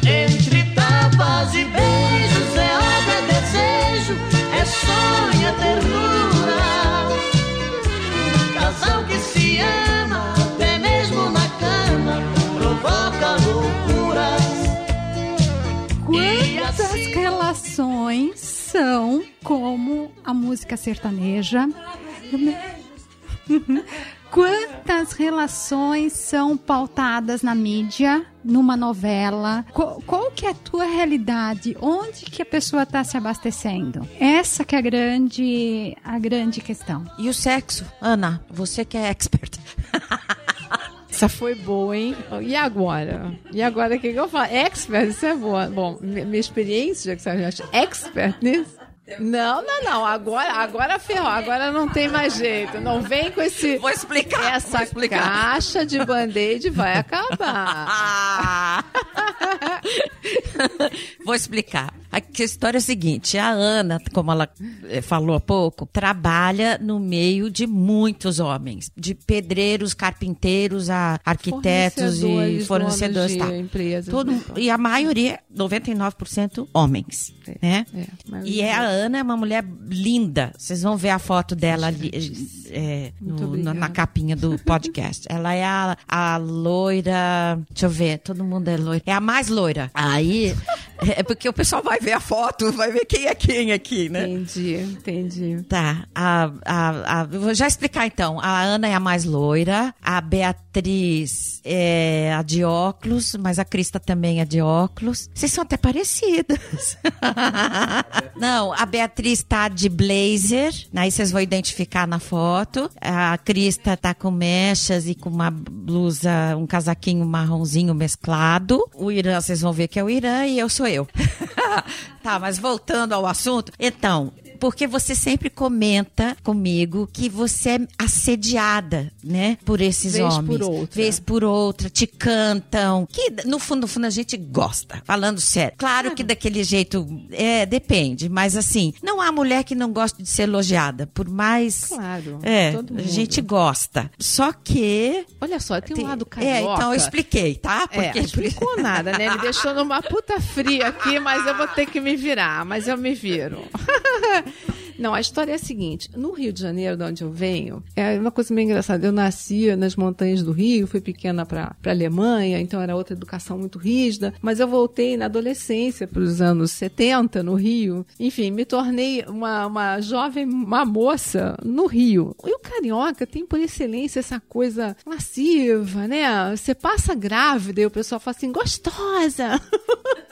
Entre tapas e beijos é obra, é desejo, é sonho, é ternura. Casal que se ama, até mesmo na cama, provoca loucuras. Quantas assim... relações são como a música sertaneja? Quantas relações são pautadas na mídia, numa novela? Qual, qual que é a tua realidade? Onde que a pessoa está se abastecendo? Essa que é a grande, a grande questão. E o sexo? Ana, você que é expert. Essa foi boa, hein? E agora? E agora o que, que eu falo? Expert, isso é boa. Bom, minha experiência, já que você acha expert nisso? Não, não, não. Agora, agora ferrou. Agora não tem mais jeito. Não vem com esse... Vou explicar. Essa vou explicar. Caixa de band-aid vai acabar. Vou explicar. A história é a seguinte. A Ana, como ela falou há pouco, trabalha no meio de muitos homens. De pedreiros, carpinteiros, a arquitetos e fornecedores. Tá. Empresas, Todo, né? E a maioria, noventa e nove por cento, homens. Né? É, e é a Ana é uma mulher linda. Vocês vão ver a foto dela ali é, no, no, na capinha do podcast. Ela é a, a loira... Deixa eu ver. Todo mundo é loira. É a mais loira. Aí... É porque o pessoal vai ver a foto, vai ver quem é quem aqui, né? Entendi, entendi. Tá, a, a, a, vou já explicar então. A Ana é a mais loira, a Beatriz é a de óculos, mas a Crista também é de óculos. Vocês são até parecidas. Não, a Beatriz tá de blazer, aí vocês vão identificar na foto. A Crista tá com mechas e com uma blusa, um casaquinho marronzinho mesclado. O Irã, vocês vão ver que é o Irã e eu sou eu. Tá, mas voltando ao assunto, então... Porque você sempre comenta comigo que você é assediada, né? Por esses vez homens. Vez por outra. Vez por outra, te cantam. Que, no fundo, no fundo, a gente gosta. Falando sério. Claro que daquele jeito, é, depende. Mas, assim, não há mulher que não goste de ser elogiada. Por mais... Claro. É, todo mundo. A gente gosta. Só que... Olha só, tem um tem, lado carioca. É, então eu expliquei, tá? Porque... É, explicou nada, né? Me deixou numa puta fria aqui, mas eu vou ter que me virar. Mas eu me viro. Não, a história é a seguinte. No Rio de Janeiro, de onde eu venho, é uma coisa meio engraçada. Eu nasci nas montanhas do Rio, fui pequena para a Alemanha, então era outra educação muito rígida, mas eu voltei na adolescência, para os anos setenta, no Rio. Enfim, me tornei uma, uma jovem, uma moça no Rio. E o carioca tem, por excelência, essa coisa lasciva, né? Você passa grávida e o pessoal fala assim, gostosa!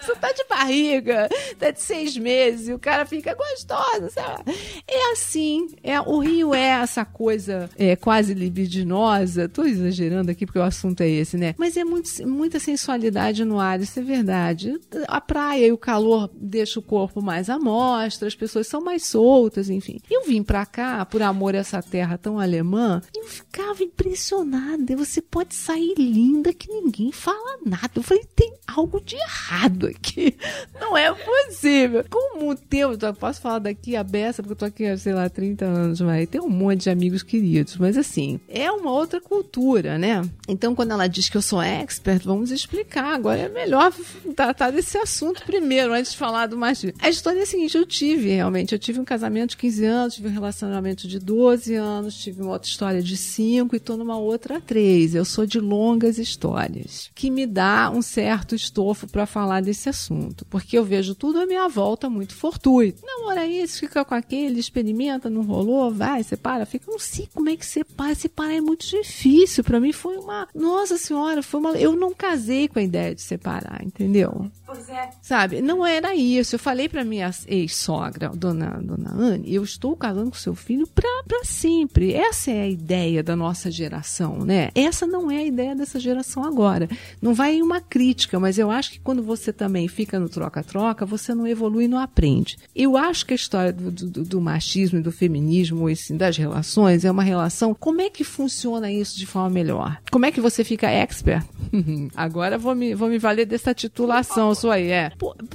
Você tá de barriga, tá de seis meses, e o cara fica gostosa, sabe? É assim, é, o Rio é essa coisa é, quase libidinosa. Tô exagerando aqui porque o assunto é esse, né? Mas é muito, muita sensualidade no ar, isso é verdade. A praia e o calor deixa o corpo mais à mostra, as pessoas são mais soltas, enfim. Eu vim pra cá, por amor a essa terra tão alemã, e eu ficava impressionada. Você pode sair linda que ninguém fala nada. Eu falei, tem algo de errado aqui. Não é possível. Como o tempo, eu posso falar daqui a beça, porque eu tô aqui, sei lá, trinta anos, vai. Tem um monte de amigos queridos, mas assim, é uma outra cultura, né? Então, quando ela diz que eu sou expert, vamos explicar. Agora é melhor tratar desse assunto primeiro, antes de falar do machismo. A história é a seguinte, eu tive, realmente, eu tive um casamento de quinze anos, tive um relacionamento de doze anos, tive uma outra história de cinco e tô numa outra três. Eu sou de longas histórias, que me dá um certo estofo para falar desse assunto, porque eu vejo tudo à minha volta muito fortuito. Não, olha isso, fica com aquele, experimenta, não rolou, vai, separa, fica, não sei como é que separa, separar é muito difícil, pra mim foi uma, nossa senhora, foi uma, eu não casei com a ideia de separar, entendeu? Pois é. Sabe, não era isso, eu falei pra minha ex-sogra, dona, dona Anne, eu estou casando com seu filho pra, pra sempre, essa é a ideia da nossa geração, né? Essa não é a ideia dessa geração agora, não vai em uma crítica, mas eu acho que quando você também fica no troca-troca, você não evolui e não aprende. Eu acho que a história do, do, do machismo e do feminismo, assim, das relações, é uma relação, como é que funciona isso de forma melhor? Como é que você fica expert? Agora vou me, vou me valer dessa titulação sua aí, é.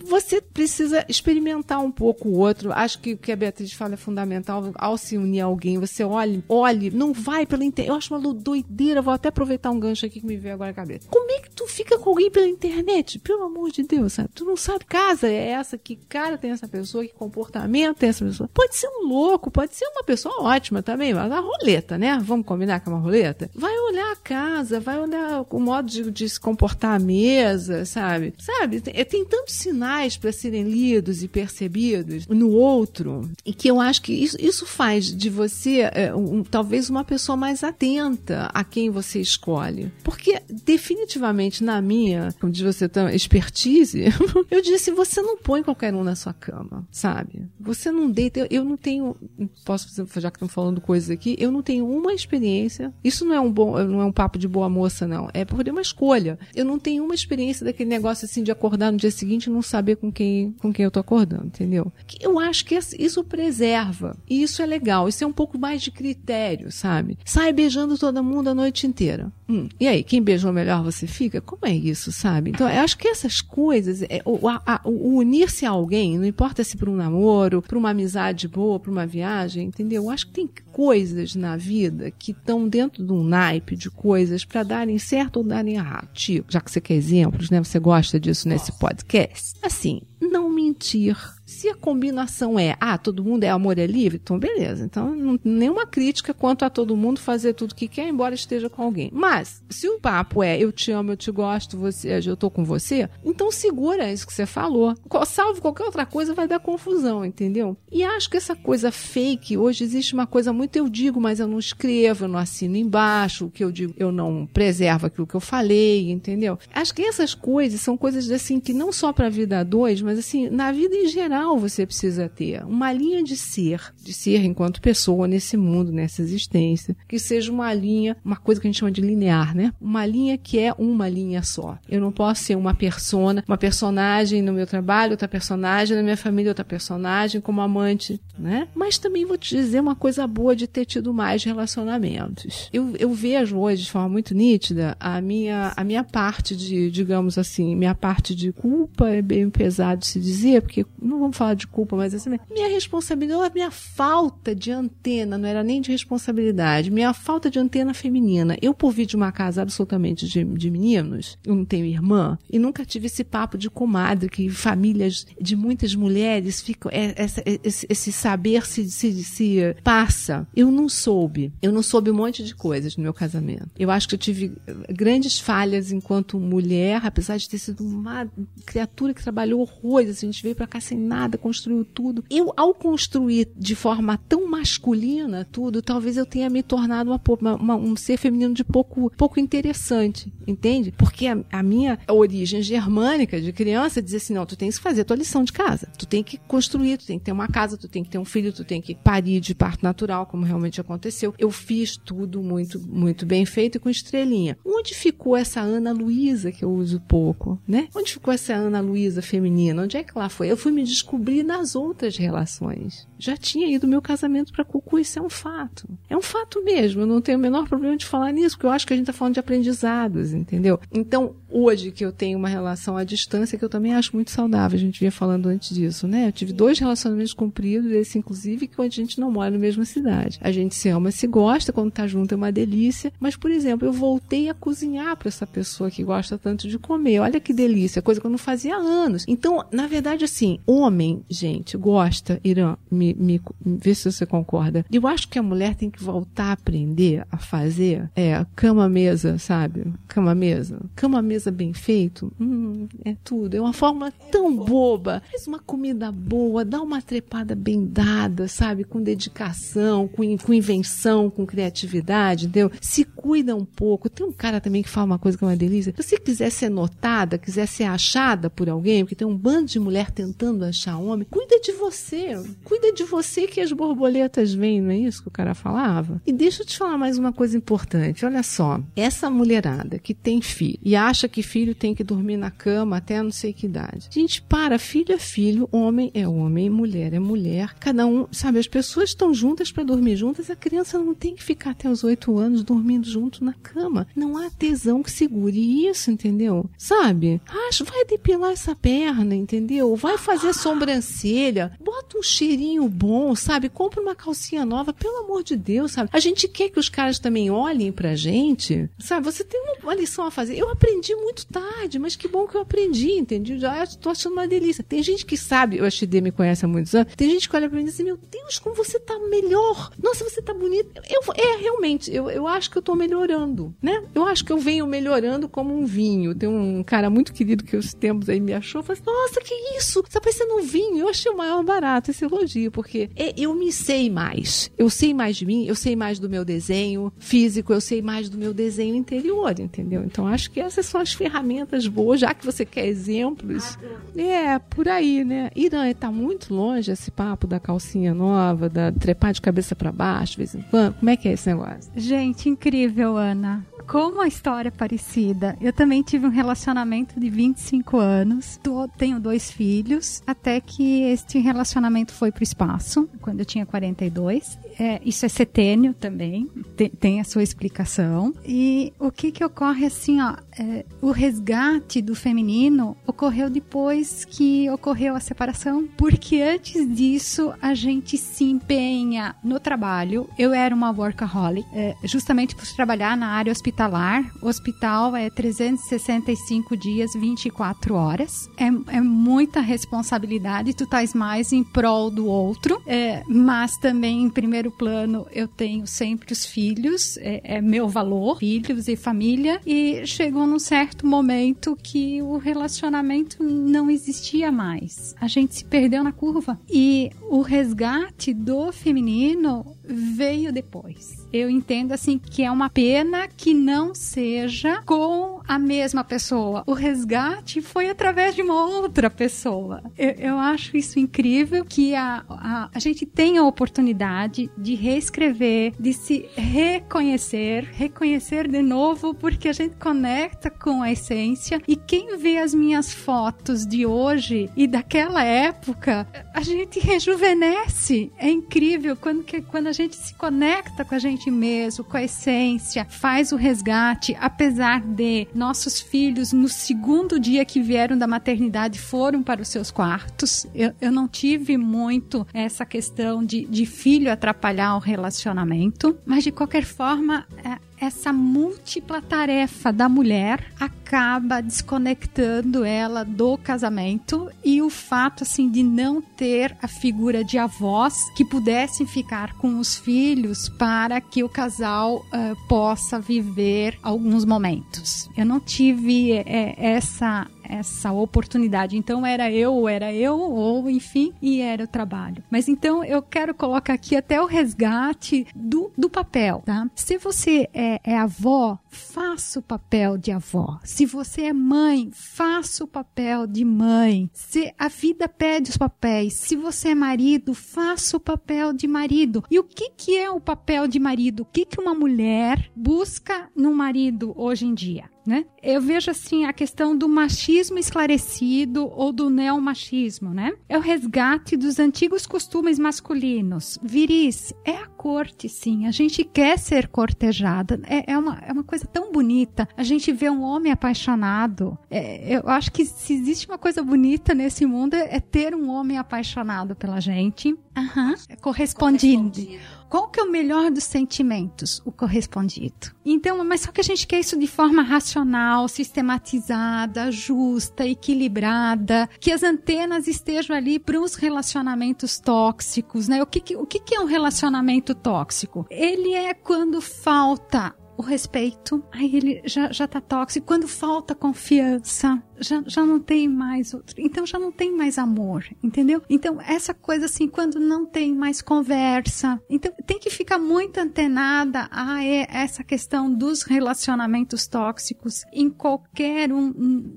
Você precisa experimentar um pouco o outro, acho que o que a Beatriz fala é fundamental, ao se unir a alguém, você olhe, olhe, não vai pela internet, eu acho uma doideira, vou até aproveitar um gancho aqui que me veio agora na cabeça. Como é que tu fica com alguém pela internet? Pelo amor de Deus, sabe? Tu não sabe, casa é essa, que cara tem essa pessoa, que comportamento tem essa pessoa. Pode ser um louco, pode ser uma pessoa ótima também, mas a roleta, né? Vamos combinar que é uma roleta? Vai olhar a casa, vai olhar o modo de, de se comportar à mesa, sabe? Sabe? Tem, tem tantos sinais para serem lidos e percebidos no outro, e que eu acho que isso, isso faz de você é, um, talvez uma pessoa mais atenta a quem você escolhe. Porque definitivamente na minha, como diz você, expertise, eu disse, você não põe qualquer um na sua cama, sabe? Você não deita, eu não tenho, posso dizer, já que estão falando coisas aqui, eu não tenho uma experiência, isso não é um bom, não é um papo de boa moça, não, é por uma escolha. Eu não tenho uma experiência daquele negócio assim de acordar no dia seguinte e não saber com quem, com quem eu tô acordando, entendeu? Eu acho que isso preserva, e isso é legal, isso é um pouco mais de critério, sabe? Sai beijando todo mundo a noite inteira. Hum, e aí, quem beijou melhor você fica? Como é isso, sabe? Então, eu acho que essas coisas, é, o, a, o unir-se a alguém, não importa se para um namoro, para uma amizade boa, para uma viagem, entendeu? Eu acho que tem coisas na vida que estão dentro de um naipe de coisas para darem certo ou darem errado. Tipo, já que você quer exemplos, né? Você gosta disso nesse podcast. Assim, não mentir. Se a combinação é, ah, todo mundo é amor é livre, então beleza. Então, não, nenhuma crítica quanto a todo mundo fazer tudo que quer, embora esteja com alguém. Mas, se o papo é, eu te amo, eu te gosto, você, eu tô com você, então segura isso que você falou. Salvo qualquer outra coisa, vai dar confusão, entendeu? E acho que essa coisa fake, hoje existe uma coisa muito, eu digo, mas eu não escrevo, eu não assino embaixo, o que eu digo, eu não preservo aquilo que eu falei, entendeu? Acho que essas coisas são coisas, assim, que não só pra vida a dois, mas, assim, na vida em geral, você precisa ter uma linha de ser, de ser enquanto pessoa nesse mundo, nessa existência, que seja uma linha, uma coisa que a gente chama de linear, né? Uma linha que é uma linha só. Eu não posso ser uma persona, uma personagem no meu trabalho, outra personagem na minha família, outra personagem como amante, né? Mas também vou te dizer uma coisa boa de ter tido mais relacionamentos. Eu, eu vejo hoje, de forma muito nítida, a minha, a minha parte de, digamos assim, minha parte de culpa, é bem pesado se dizer, porque não vou falar de culpa, mas assim mesmo. Minha responsabilidade, minha falta de antena, não era nem de responsabilidade, minha falta de antena feminina. Eu, por vir de uma casa absolutamente de, de meninos, eu não tenho irmã, e nunca tive esse papo de comadre, que famílias de muitas mulheres ficam, é, é, esse, esse saber se, se, se passa. Eu não soube. Eu não soube um monte de coisas no meu casamento. Eu acho que eu tive grandes falhas enquanto mulher, apesar de ter sido uma criatura que trabalhou horrores, assim, a gente veio pra cá sem nada, construiu tudo. Eu, ao construir de forma tão masculina tudo, talvez eu tenha me tornado uma, uma, uma, um ser feminino de pouco, pouco interessante, entende? Porque a, a minha origem germânica de criança dizia assim, não, tu tens que fazer a tua lição de casa, tu tem que construir, tu tem que ter uma casa, tu tem que ter um filho, tu tem que parir de parto natural, como realmente aconteceu. Eu fiz tudo muito, muito bem feito e com estrelinha. Onde ficou essa Ana Luísa, que eu uso pouco, né? Onde ficou essa Ana Luísa feminina? Onde é que ela foi? Eu fui me descobrir descobri nas outras relações. Já tinha ido meu casamento para cucu, isso é um fato. É um fato mesmo, eu não tenho o menor problema de falar nisso, porque eu acho que a gente está falando de aprendizados, entendeu? Então, hoje que eu tenho uma relação à distância, que eu também acho muito saudável, a gente vinha falando antes disso, né? Eu tive dois relacionamentos compridos, esse inclusive, que a gente não mora na mesma cidade. A gente se ama, se gosta, quando tá junto é uma delícia, mas, por exemplo, eu voltei a cozinhar para essa pessoa que gosta tanto de comer, olha que delícia, coisa que eu não fazia há anos. Então, na verdade, assim, homem gente, gosta, Irã, me, me, vê se você concorda. Eu acho que a mulher tem que voltar a aprender a fazer é, cama-mesa, sabe? Cama-mesa. Cama-mesa bem feito, hum, é tudo. É uma forma tão boba. Faz uma comida boa, dá uma trepada bem dada, sabe? Com dedicação, com, in, com invenção, com criatividade, entendeu? Se cuida um pouco. Tem um cara também que fala uma coisa que é uma delícia. Se você quiser ser notada, quiser ser achada por alguém, porque tem um bando de mulher tentando achar homem, cuida de você, cuida de você que as borboletas vêm, não é isso que o cara falava? E deixa eu te falar mais uma coisa importante, olha só, essa mulherada que tem filho e acha que filho tem que dormir na cama até não sei que idade, gente, para, filho é filho, homem é homem, mulher é mulher, cada um, sabe, as pessoas estão juntas para dormir juntas, a criança não tem que ficar até os oito anos dormindo junto na cama, não há tesão que segure isso, entendeu? Sabe? Acho, vai depilar essa perna, entendeu? Vai fazer só sobrancelha, bota um cheirinho bom, sabe? Compra uma calcinha nova, pelo amor de Deus, sabe? A gente quer que os caras também olhem pra gente, sabe? Você tem uma lição a fazer. Eu aprendi muito tarde, mas que bom que eu aprendi, entendi? Já tô achando uma delícia. Tem gente que sabe, o Shide me conhece há muitos anos, tem gente que olha pra mim e diz assim, meu Deus, como você tá melhor! Nossa, você tá bonita! Eu, é, realmente, eu, eu acho que eu tô melhorando, né? Eu acho que eu venho melhorando como um vinho. Tem um cara muito querido que os tempos aí me achou, falou assim, nossa, que isso? Você tá parecendo um vinho, eu achei o maior barato esse elogio, porque é, eu me sei mais. Eu sei mais de mim, eu sei mais do meu desenho físico, eu sei mais do meu desenho interior, entendeu? Então, acho que essas são as ferramentas boas, já que você quer exemplos. É, por aí, né? Irã, tá muito longe esse papo da calcinha nova, da trepar de cabeça pra baixo, de vez em quando. Como é que é esse negócio? Gente, incrível, Ana. Como a história é parecida. Eu também tive um relacionamento de vinte e cinco anos. Tô, tenho dois filhos. Até que este relacionamento foi pro espaço, quando eu tinha quarenta e dois. É, isso é setênio também. Tem, tem a sua explicação. E o que que ocorre assim, ó. É, o resgate do feminino ocorreu depois que ocorreu a separação. Porque antes disso, a gente se empenha no trabalho. Eu era uma workaholic. É, justamente por trabalhar na área hospitalar. hospitalar. Hospital é trezentos e sessenta e cinco dias, vinte e quatro horas. É, é muita responsabilidade, tu estás mais em prol do outro. É, mas também, em primeiro plano, eu tenho sempre os filhos. É, é meu valor, filhos e família. E chegou num certo momento que o relacionamento não existia mais. A gente se perdeu na curva. E o resgate do feminino veio depois. Eu entendo assim que é uma pena que não seja com a mesma pessoa. O resgate foi através de uma outra pessoa. Eu, eu acho isso incrível, que a, a, a gente tem a oportunidade de reescrever, de se reconhecer, reconhecer de novo, porque a gente conecta com a essência. E quem vê as minhas fotos de hoje e daquela época, a gente rejuvenesce. É incrível quando, que, quando a A gente se conecta com a gente mesmo, com a essência, faz o resgate. Apesar de nossos filhos, no segundo dia que vieram da maternidade, foram para os seus quartos. Eu, eu não tive muito essa questão de, de filho atrapalhar o relacionamento, mas de qualquer forma... É... Essa múltipla tarefa da mulher acaba desconectando ela do casamento, e o fato assim de não ter a figura de avós que pudessem ficar com os filhos para que o casal uh, possa viver alguns momentos. Eu não tive é, essa... essa oportunidade, então era eu, ou era eu, ou enfim, e era o trabalho. Mas então eu quero colocar aqui até o resgate do, do papel, tá? Se você é, é avó, faça o papel de avó. Se você é mãe, faça o papel de mãe. Se a vida pede os papéis. Se você é marido, faça o papel de marido. E o que que é o papel de marido? O que que uma mulher busca no marido hoje em dia? Né? Eu vejo assim a questão do machismo esclarecido ou do neomachismo, né? É o resgate dos antigos costumes masculinos. Viris é a corte, sim. A gente quer ser cortejada. É, é, uma, é uma coisa tão bonita. A gente vê um homem apaixonado. É, eu acho que se existe uma coisa bonita nesse mundo é, é ter um homem apaixonado pela gente. Uhum. Correspondido. Qual que é o melhor dos sentimentos? O correspondido. Então, mas só que a gente quer isso de forma racional, sistematizada, justa, equilibrada, que as antenas estejam ali para os relacionamentos tóxicos, né? O que que, o que que é um relacionamento tóxico? Ele é quando falta o respeito, aí ele já, já tá tóxico. Quando falta confiança, já, já não tem mais outro. Então já não tem mais amor, entendeu? Então essa coisa assim, quando não tem mais conversa. Então tem que ficar muito antenada a essa questão dos relacionamentos tóxicos em qualquer um,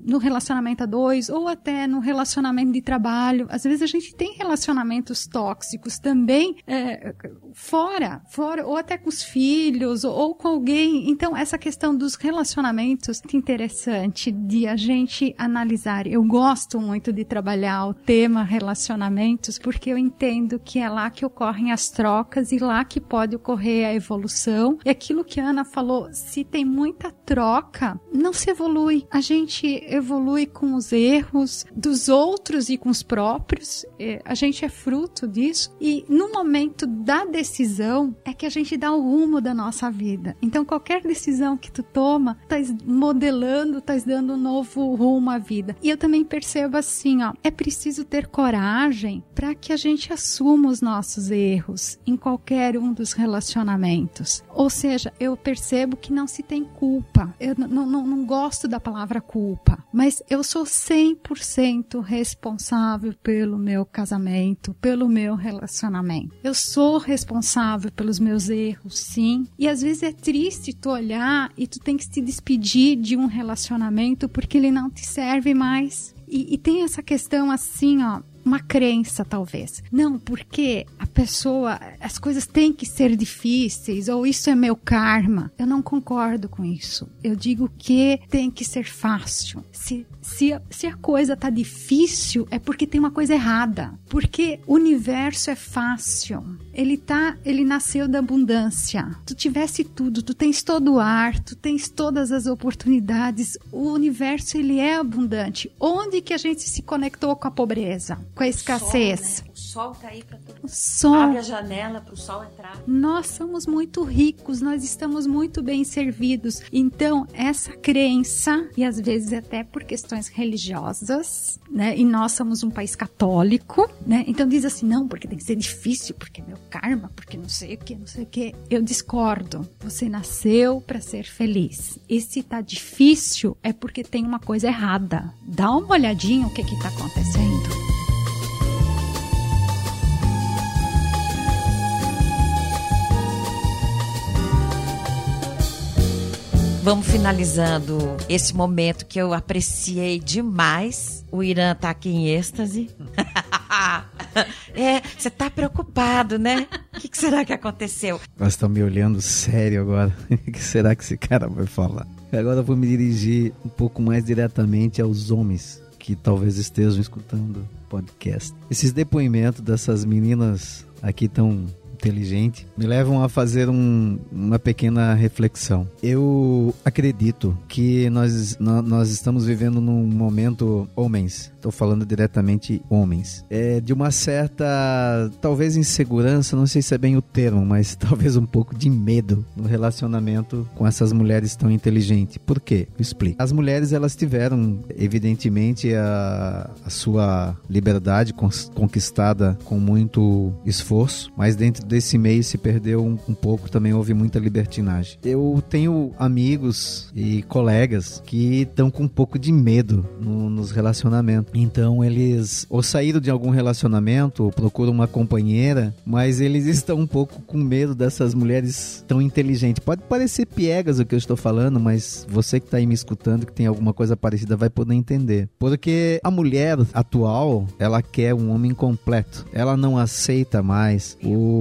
no relacionamento a dois ou até no relacionamento de trabalho. Às vezes a gente tem relacionamentos tóxicos também é, fora, fora, ou até com os filhos ou, ou com alguém. Então, essa questão dos relacionamentos é interessante de a gente analisar. Eu gosto muito de trabalhar o tema relacionamentos, porque eu entendo que é lá que ocorrem as trocas e lá que pode ocorrer a evolução. E aquilo que a Ana falou, se tem muita troca, não se evolui. A gente evolui com os erros dos outros e com os próprios. A gente é fruto disso. E no momento da decisão é que a gente dá o rumo da nossa vida. Então, qualquer decisão que tu toma, estás modelando, estás dando um novo rumo à vida. E eu também percebo assim, ó, é preciso ter coragem para que a gente assuma os nossos erros em qualquer um dos relacionamentos. Ou seja, eu percebo que não se tem culpa. Eu não, não, não gosto da palavra culpa, mas eu sou cem por cento responsável pelo meu casamento, pelo meu relacionamento. Eu sou responsável pelos meus erros, sim. E às vezes é triste tu olhar e tu tem que se despedir de um relacionamento porque ele não te serve mais. E, e tem essa questão assim, ó, uma crença talvez. Não, porque a pessoa, as coisas têm que ser difíceis, ou isso é meu karma. Eu não concordo com isso. Eu digo que tem que ser fácil. Se, se, se a coisa tá difícil, é porque tem uma coisa errada. Porque o universo é fácil. Ele tá, ele nasceu da abundância. Tu tivesse tudo, tu tens todo o ar, tu tens todas as oportunidades. O universo, ele é abundante. Onde que a gente se conectou com a pobreza? com a escassez. O sol está, né? Aí para todo mundo. O sol. Abre a janela para o sol entrar. Nós somos muito ricos, nós estamos muito bem servidos. Então, essa crença, e às vezes até por questões religiosas, né? E nós somos um país católico, né? Então diz assim, não, porque tem que ser difícil, porque é meu karma, porque não sei o que, não sei o que. Eu discordo. Você nasceu para ser feliz. E se tá difícil, é porque tem uma coisa errada. Dá uma olhadinha o que que tá acontecendo. Vamos finalizando esse momento que eu apreciei demais. O Irã tá aqui em êxtase. É, você tá preocupado, né? O que, que será que aconteceu? Elas estão me olhando sério agora. O que será que esse cara vai falar? Agora eu vou me dirigir um pouco mais diretamente aos homens que talvez estejam escutando o podcast. Esses depoimentos dessas meninas aqui tão... inteligente, me levam a fazer um, uma pequena reflexão. Eu acredito que nós, nós estamos vivendo num momento, homens, estou falando diretamente homens, é, de uma certa, talvez insegurança, não sei se é bem o termo, mas talvez um pouco de medo no relacionamento com essas mulheres tão inteligentes. Por quê? Eu explico. As mulheres, elas tiveram, evidentemente, a, a sua liberdade conquistada com muito esforço, mas dentro desse meio se perdeu um, um pouco, também houve muita libertinagem. Eu tenho amigos e colegas que estão com um pouco de medo no, nos relacionamentos. Então eles ou saíram de algum relacionamento ou procuram uma companheira, mas eles estão um pouco com medo dessas mulheres tão inteligentes. Pode parecer piegas o que eu estou falando, mas você que está aí me escutando, que tem alguma coisa parecida, vai poder entender. Porque a mulher atual, ela quer um homem completo. Ela não aceita mais o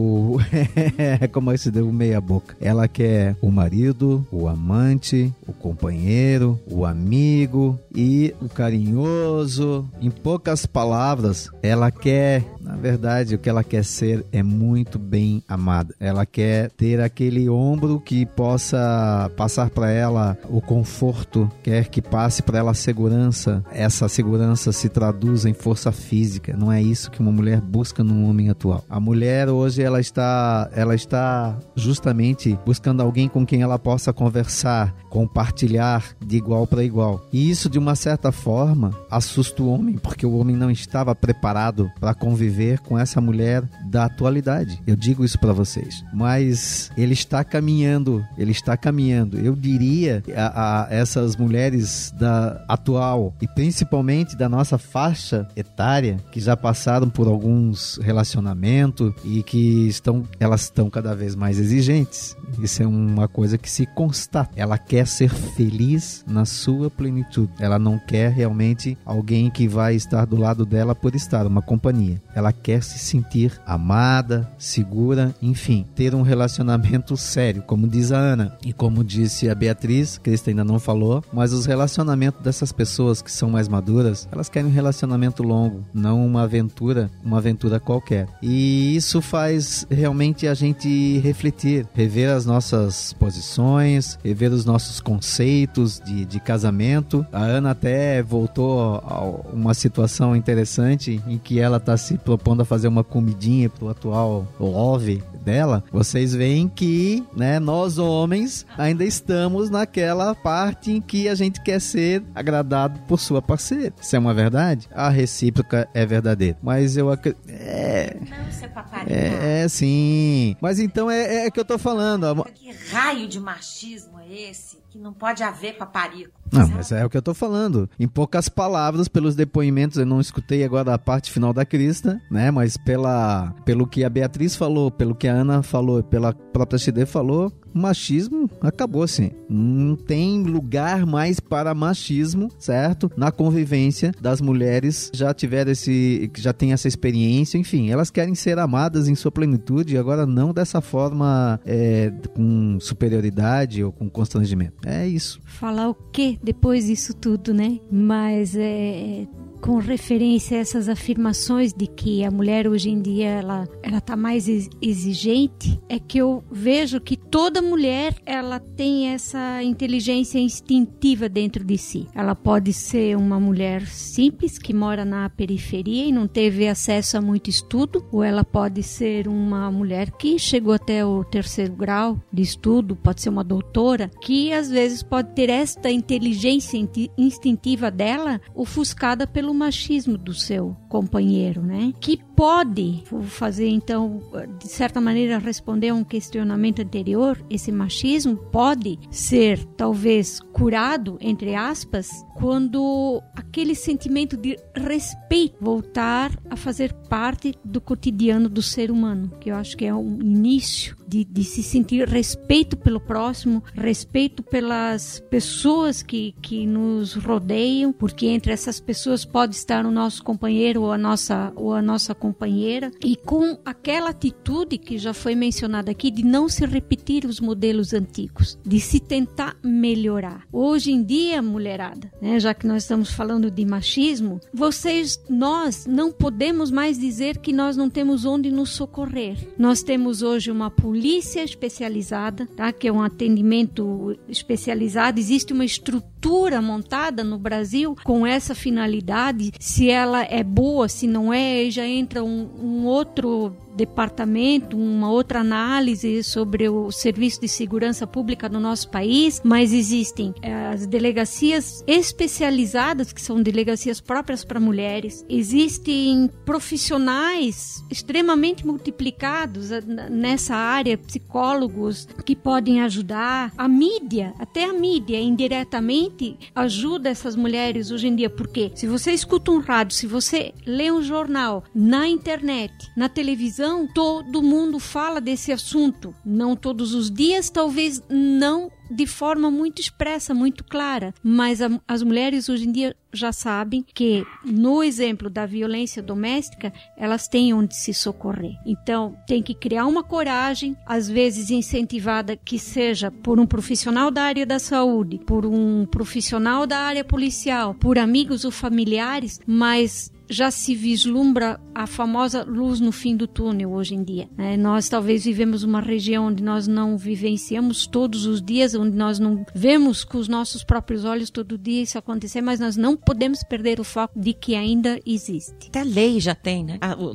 é como se deu meia boca. Ela quer o marido, o amante, o companheiro, o amigo e o carinhoso. Em poucas palavras, ela quer, na verdade, o que ela quer ser é muito bem amada. Ela quer ter aquele ombro que possa passar para ela o conforto, quer que passe para ela a segurança. Essa segurança se traduz em força física. Não é isso que uma mulher busca num homem atual. A mulher hoje Ela está, ela está justamente buscando alguém com quem ela possa conversar, compartilhar de igual para igual. E isso, de uma certa forma, assusta o homem, porque o homem não estava preparado para conviver com essa mulher da atualidade. Eu digo isso para vocês. Mas ele está caminhando, ele está caminhando. Eu diria a, a essas mulheres da atual, e principalmente da nossa faixa etária, que já passaram por alguns relacionamentos e que que estão, elas estão cada vez mais exigentes. Isso é uma coisa que se constata. Ela quer ser feliz na sua plenitude. Ela não quer realmente alguém que vai estar do lado dela por estar, uma companhia. Ela quer se sentir amada, segura, enfim, ter um relacionamento sério, como diz a Ana. E como disse a Beatriz, Crista ainda não falou, mas os relacionamentos dessas pessoas que são mais maduras, elas querem um relacionamento longo, não uma aventura, uma aventura qualquer. E isso faz realmente a gente refletir, rever as nossas posições, rever os nossos conceitos de, de casamento. A Ana até voltou a uma situação interessante em que ela está se propondo a fazer uma comidinha pro atual love dela. Vocês veem que, né, nós homens ainda estamos naquela parte em que a gente quer ser agradado por sua parceira. Isso é uma verdade? A recíproca é verdadeira. Mas eu acredito... É... Não, seu papai. É... É, sim. Mas então é, é que eu tô falando. Que raio de machismo é esse? Que não pode haver paparico. Não, sabe? Mas é o que eu tô falando. Em poucas palavras, pelos depoimentos, eu não escutei agora a parte final da Crista, né? Mas pela, pelo que a Beatriz falou, pelo que a Ana falou, pela própria Shide falou, machismo acabou, sim. Não tem lugar mais para machismo, certo? Na convivência das mulheres já tiveram esse, já tem essa experiência, enfim, elas querem ser amadas em sua plenitude, agora não dessa forma é, com superioridade ou com constrangimento. É isso. Falar o quê depois disso tudo, né? Mas é... com referência a essas afirmações de que a mulher hoje em dia ela ela tá mais exigente, é que eu vejo que toda mulher ela tem essa inteligência instintiva dentro de si. Ela pode ser uma mulher simples que mora na periferia e não teve acesso a muito estudo, ou ela pode ser uma mulher que chegou até o terceiro grau de estudo, pode ser uma doutora, que às vezes pode ter esta inteligência instintiva dela ofuscada pelo machismo do seu companheiro, né? Que pode fazer, então, de certa maneira, responder a um questionamento anterior. Esse machismo pode ser, talvez, curado, entre aspas, quando aquele sentimento de respeito voltar a fazer parte do cotidiano do ser humano, que eu acho que é um início de, de se sentir respeito pelo próximo, respeito pelas pessoas que, que nos rodeiam, porque entre essas pessoas pode estar o nosso companheiro ou a nossa, ou a nossa companheira, e com aquela atitude que já foi mencionada aqui, de não se repetir os modelos antigos, de se tentar melhorar. Hoje em dia, mulherada, né, já que nós estamos falando de machismo, vocês, nós não podemos mais dizer que nós não temos onde nos socorrer. Nós temos hoje uma polícia especializada, tá, que é um atendimento especializado, existe uma estrutura montada no Brasil com essa finalidade, se ela é boa, se não é, já entra um, um outro departamento, uma outra análise sobre o serviço de segurança pública no nosso país, mas existem as delegacias especializadas, que são delegacias próprias para mulheres, existem profissionais extremamente multiplicados nessa área, psicólogos que podem ajudar, a mídia, até a mídia indiretamente ajuda essas mulheres hoje em dia, porque se você escuta um rádio, se você lê um jornal, na internet, na televisão, todo mundo fala desse assunto, não todos os dias, talvez não de forma muito expressa, muito clara, mas a, as mulheres hoje em dia já sabem que, no exemplo da violência doméstica, elas têm onde se socorrer. Então, tem que criar uma coragem, às vezes incentivada, que seja por um profissional da área da saúde, por um profissional da área policial, por amigos ou familiares, mas já se vislumbra a famosa luz no fim do túnel hoje em dia. É, nós talvez vivemos uma região onde nós não vivenciamos todos os dias, onde nós não vemos com os nossos próprios olhos todo dia isso acontecer, mas nós não podemos perder o foco de que ainda existe. Até a lei já tem, né? A, o,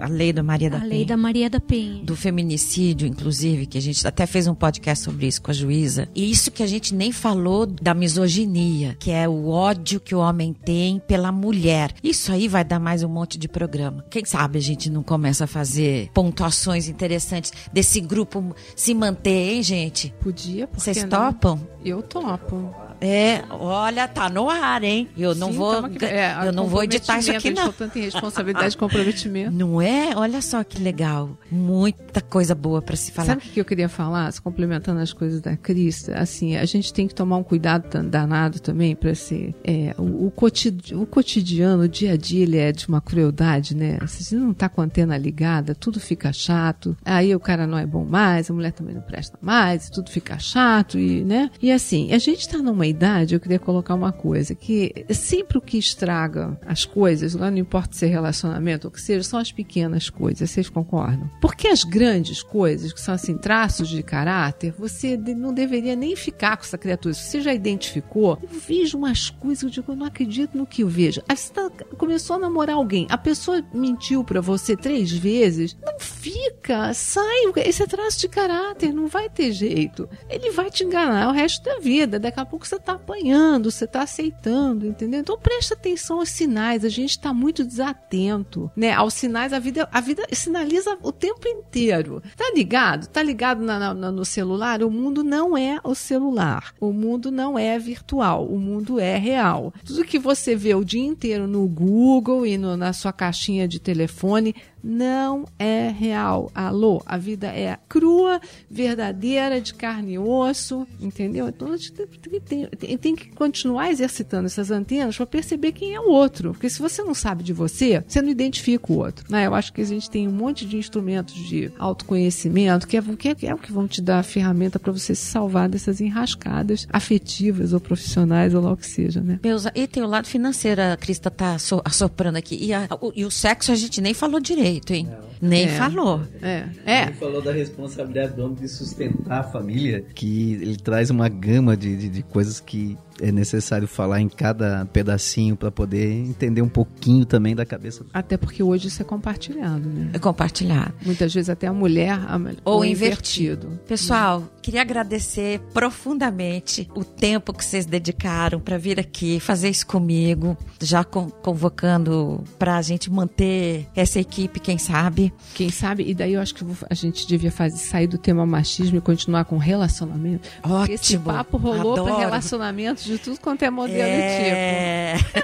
a lei da Maria da a Penha. A lei da Maria da Penha. Do feminicídio, inclusive, que a gente até fez um podcast sobre isso com a juíza. E isso que a gente nem falou da misoginia, que é o ódio que o homem tem pela mulher. Isso aí vai dar mais um monte de programa. Quem sabe a gente não começa a fazer pontuações interessantes desse grupo se manter, hein, gente? Podia, porque vocês topam? Eu topo. É, olha, tá no ar, hein? Eu não Sim, vou, que... é, eu não vou editar isso aqui, não. Eu tanto em responsabilidade e comprometimento. Não é? Olha só que legal. Muita coisa boa para se falar. Sabe o que eu queria falar? Se complementando as coisas da Crista, assim, a gente tem que tomar um cuidado danado também para ser... É, o, o, cotid... o cotidiano, o dia a dia, ele é de uma crueldade, né? Se não tá com a antena ligada, tudo fica chato. Aí o cara não é bom mais, a mulher também não presta mais, tudo fica chato, e, né? E assim, a gente tá numa idade, eu queria colocar uma coisa, que sempre o que estraga as coisas, não importa se é relacionamento ou o que seja, são as pequenas coisas, vocês concordam? Porque as grandes coisas, que são assim, traços de caráter, você não deveria nem ficar com essa criatura. Se você já identificou, eu vejo umas coisas, eu digo, eu não acredito no que eu vejo. Aí você tá, começou a namorar alguém, a pessoa mentiu pra você três vezes, não fica, sai, esse é traço de caráter, não vai ter jeito. Ele vai te enganar o resto da vida, daqui a pouco você tá apanhando, você tá aceitando, entendeu? Então presta atenção aos sinais, a gente tá muito desatento, né? Aos sinais, a vida, a vida sinaliza o tempo inteiro. Tá ligado? Tá ligado na, na, no celular? O mundo não é o celular, o mundo não é virtual, o mundo é real. Tudo que você vê o dia inteiro no Google e no, na sua caixinha de telefone não é real. Alô, a vida é crua, verdadeira, de carne e osso, entendeu? Então a gente tem, tem, tem que continuar exercitando essas antenas para perceber quem é o outro, porque se você não sabe de você, você não identifica o outro, né? Eu acho que a gente tem um monte de instrumentos de autoconhecimento que é, que é, que é o que vão te dar a ferramenta para você se salvar dessas enrascadas afetivas ou profissionais ou lá o que seja, né? Meus, e tem o lado financeiro, a Crista tá so, assoprando aqui, e, a, o, e o sexo a gente nem falou direito. Hein? Nem é. falou. É. É. Ele falou da responsabilidade do homem de sustentar a família, que ele traz uma gama de, de, de coisas que é necessário falar em cada pedacinho para poder entender um pouquinho também da cabeça. Até porque hoje isso é compartilhado, né? É compartilhado. Muitas vezes até a mulher... A... Ou, ou invertido. invertido. Pessoal, queria agradecer profundamente o tempo que vocês dedicaram para vir aqui, fazer isso comigo, já con- convocando para a gente manter essa equipe, quem sabe. Quem sabe, e daí eu acho que a gente devia fazer, sair do tema machismo e continuar com relacionamento. Ótimo! Porque esse papo rolou para relacionamentos de tudo quanto é modelo é... e tipo.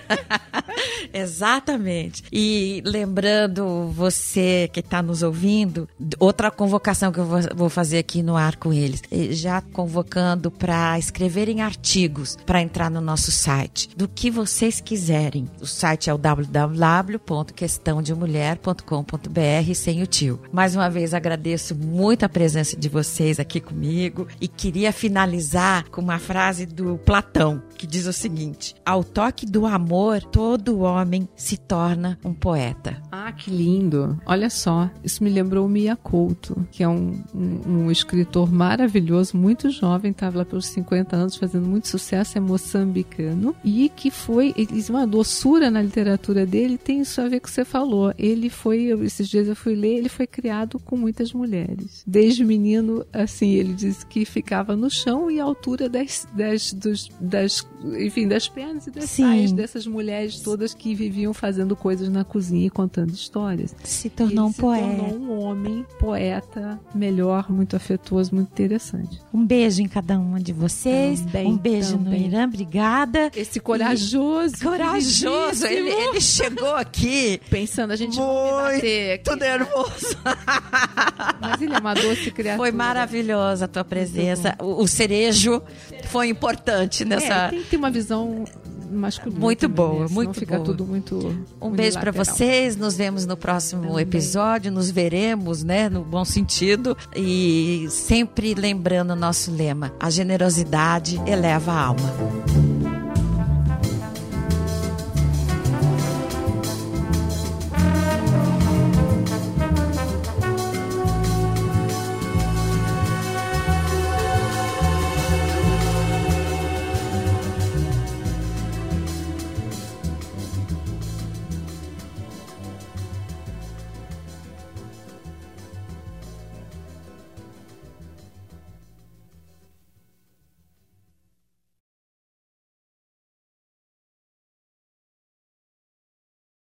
Exatamente. E lembrando você que está nos ouvindo, outra convocação que eu vou fazer aqui no ar com eles, já convocando para escreverem artigos, para entrar no nosso site, do que vocês quiserem. O site é o w w w ponto questão de mulher ponto com ponto b r, sem o tio. Mais uma vez agradeço muito a presença de vocês aqui comigo e queria finalizar com uma frase do Platão, que diz o seguinte: ao toque do amor, todo homem se torna um poeta. Ah, que lindo! Olha só, isso me lembrou Mia Couto, que é um, um, um escritor maravilhoso, muito jovem, estava lá pelos cinquenta anos, fazendo muito sucesso, é moçambicano, e que foi, ele, uma doçura na literatura dele, tem isso a ver com o que você falou. Ele foi, eu, esses dias eu fui ler, ele foi criado com muitas mulheres. Desde menino, assim, ele disse que ficava no chão e à altura das, das, dos, das, enfim, das pernas e das saias dessas mulheres todas que viviam fazendo coisas na cozinha e contando histórias. Se tornou ele um se poeta. Se tornou um homem poeta melhor, muito afetuoso, muito interessante. Um beijo em cada uma de vocês. Também, um beijo também. No Irã, obrigada. Esse corajoso. E... Corajoso. Ele, ele chegou aqui pensando, a gente vai bater aqui. Tô nervoso. Mas ele é uma doce criatura. Foi maravilhosa a tua presença. O, o cerejo foi importante nessa... É, tem que ter uma visão... Muito boa, né? muito fica boa. Tudo muito um beijo para vocês, nos vemos no próximo Também. episódio, nos veremos, né, no bom sentido, e sempre lembrando o nosso lema: a generosidade eleva a alma.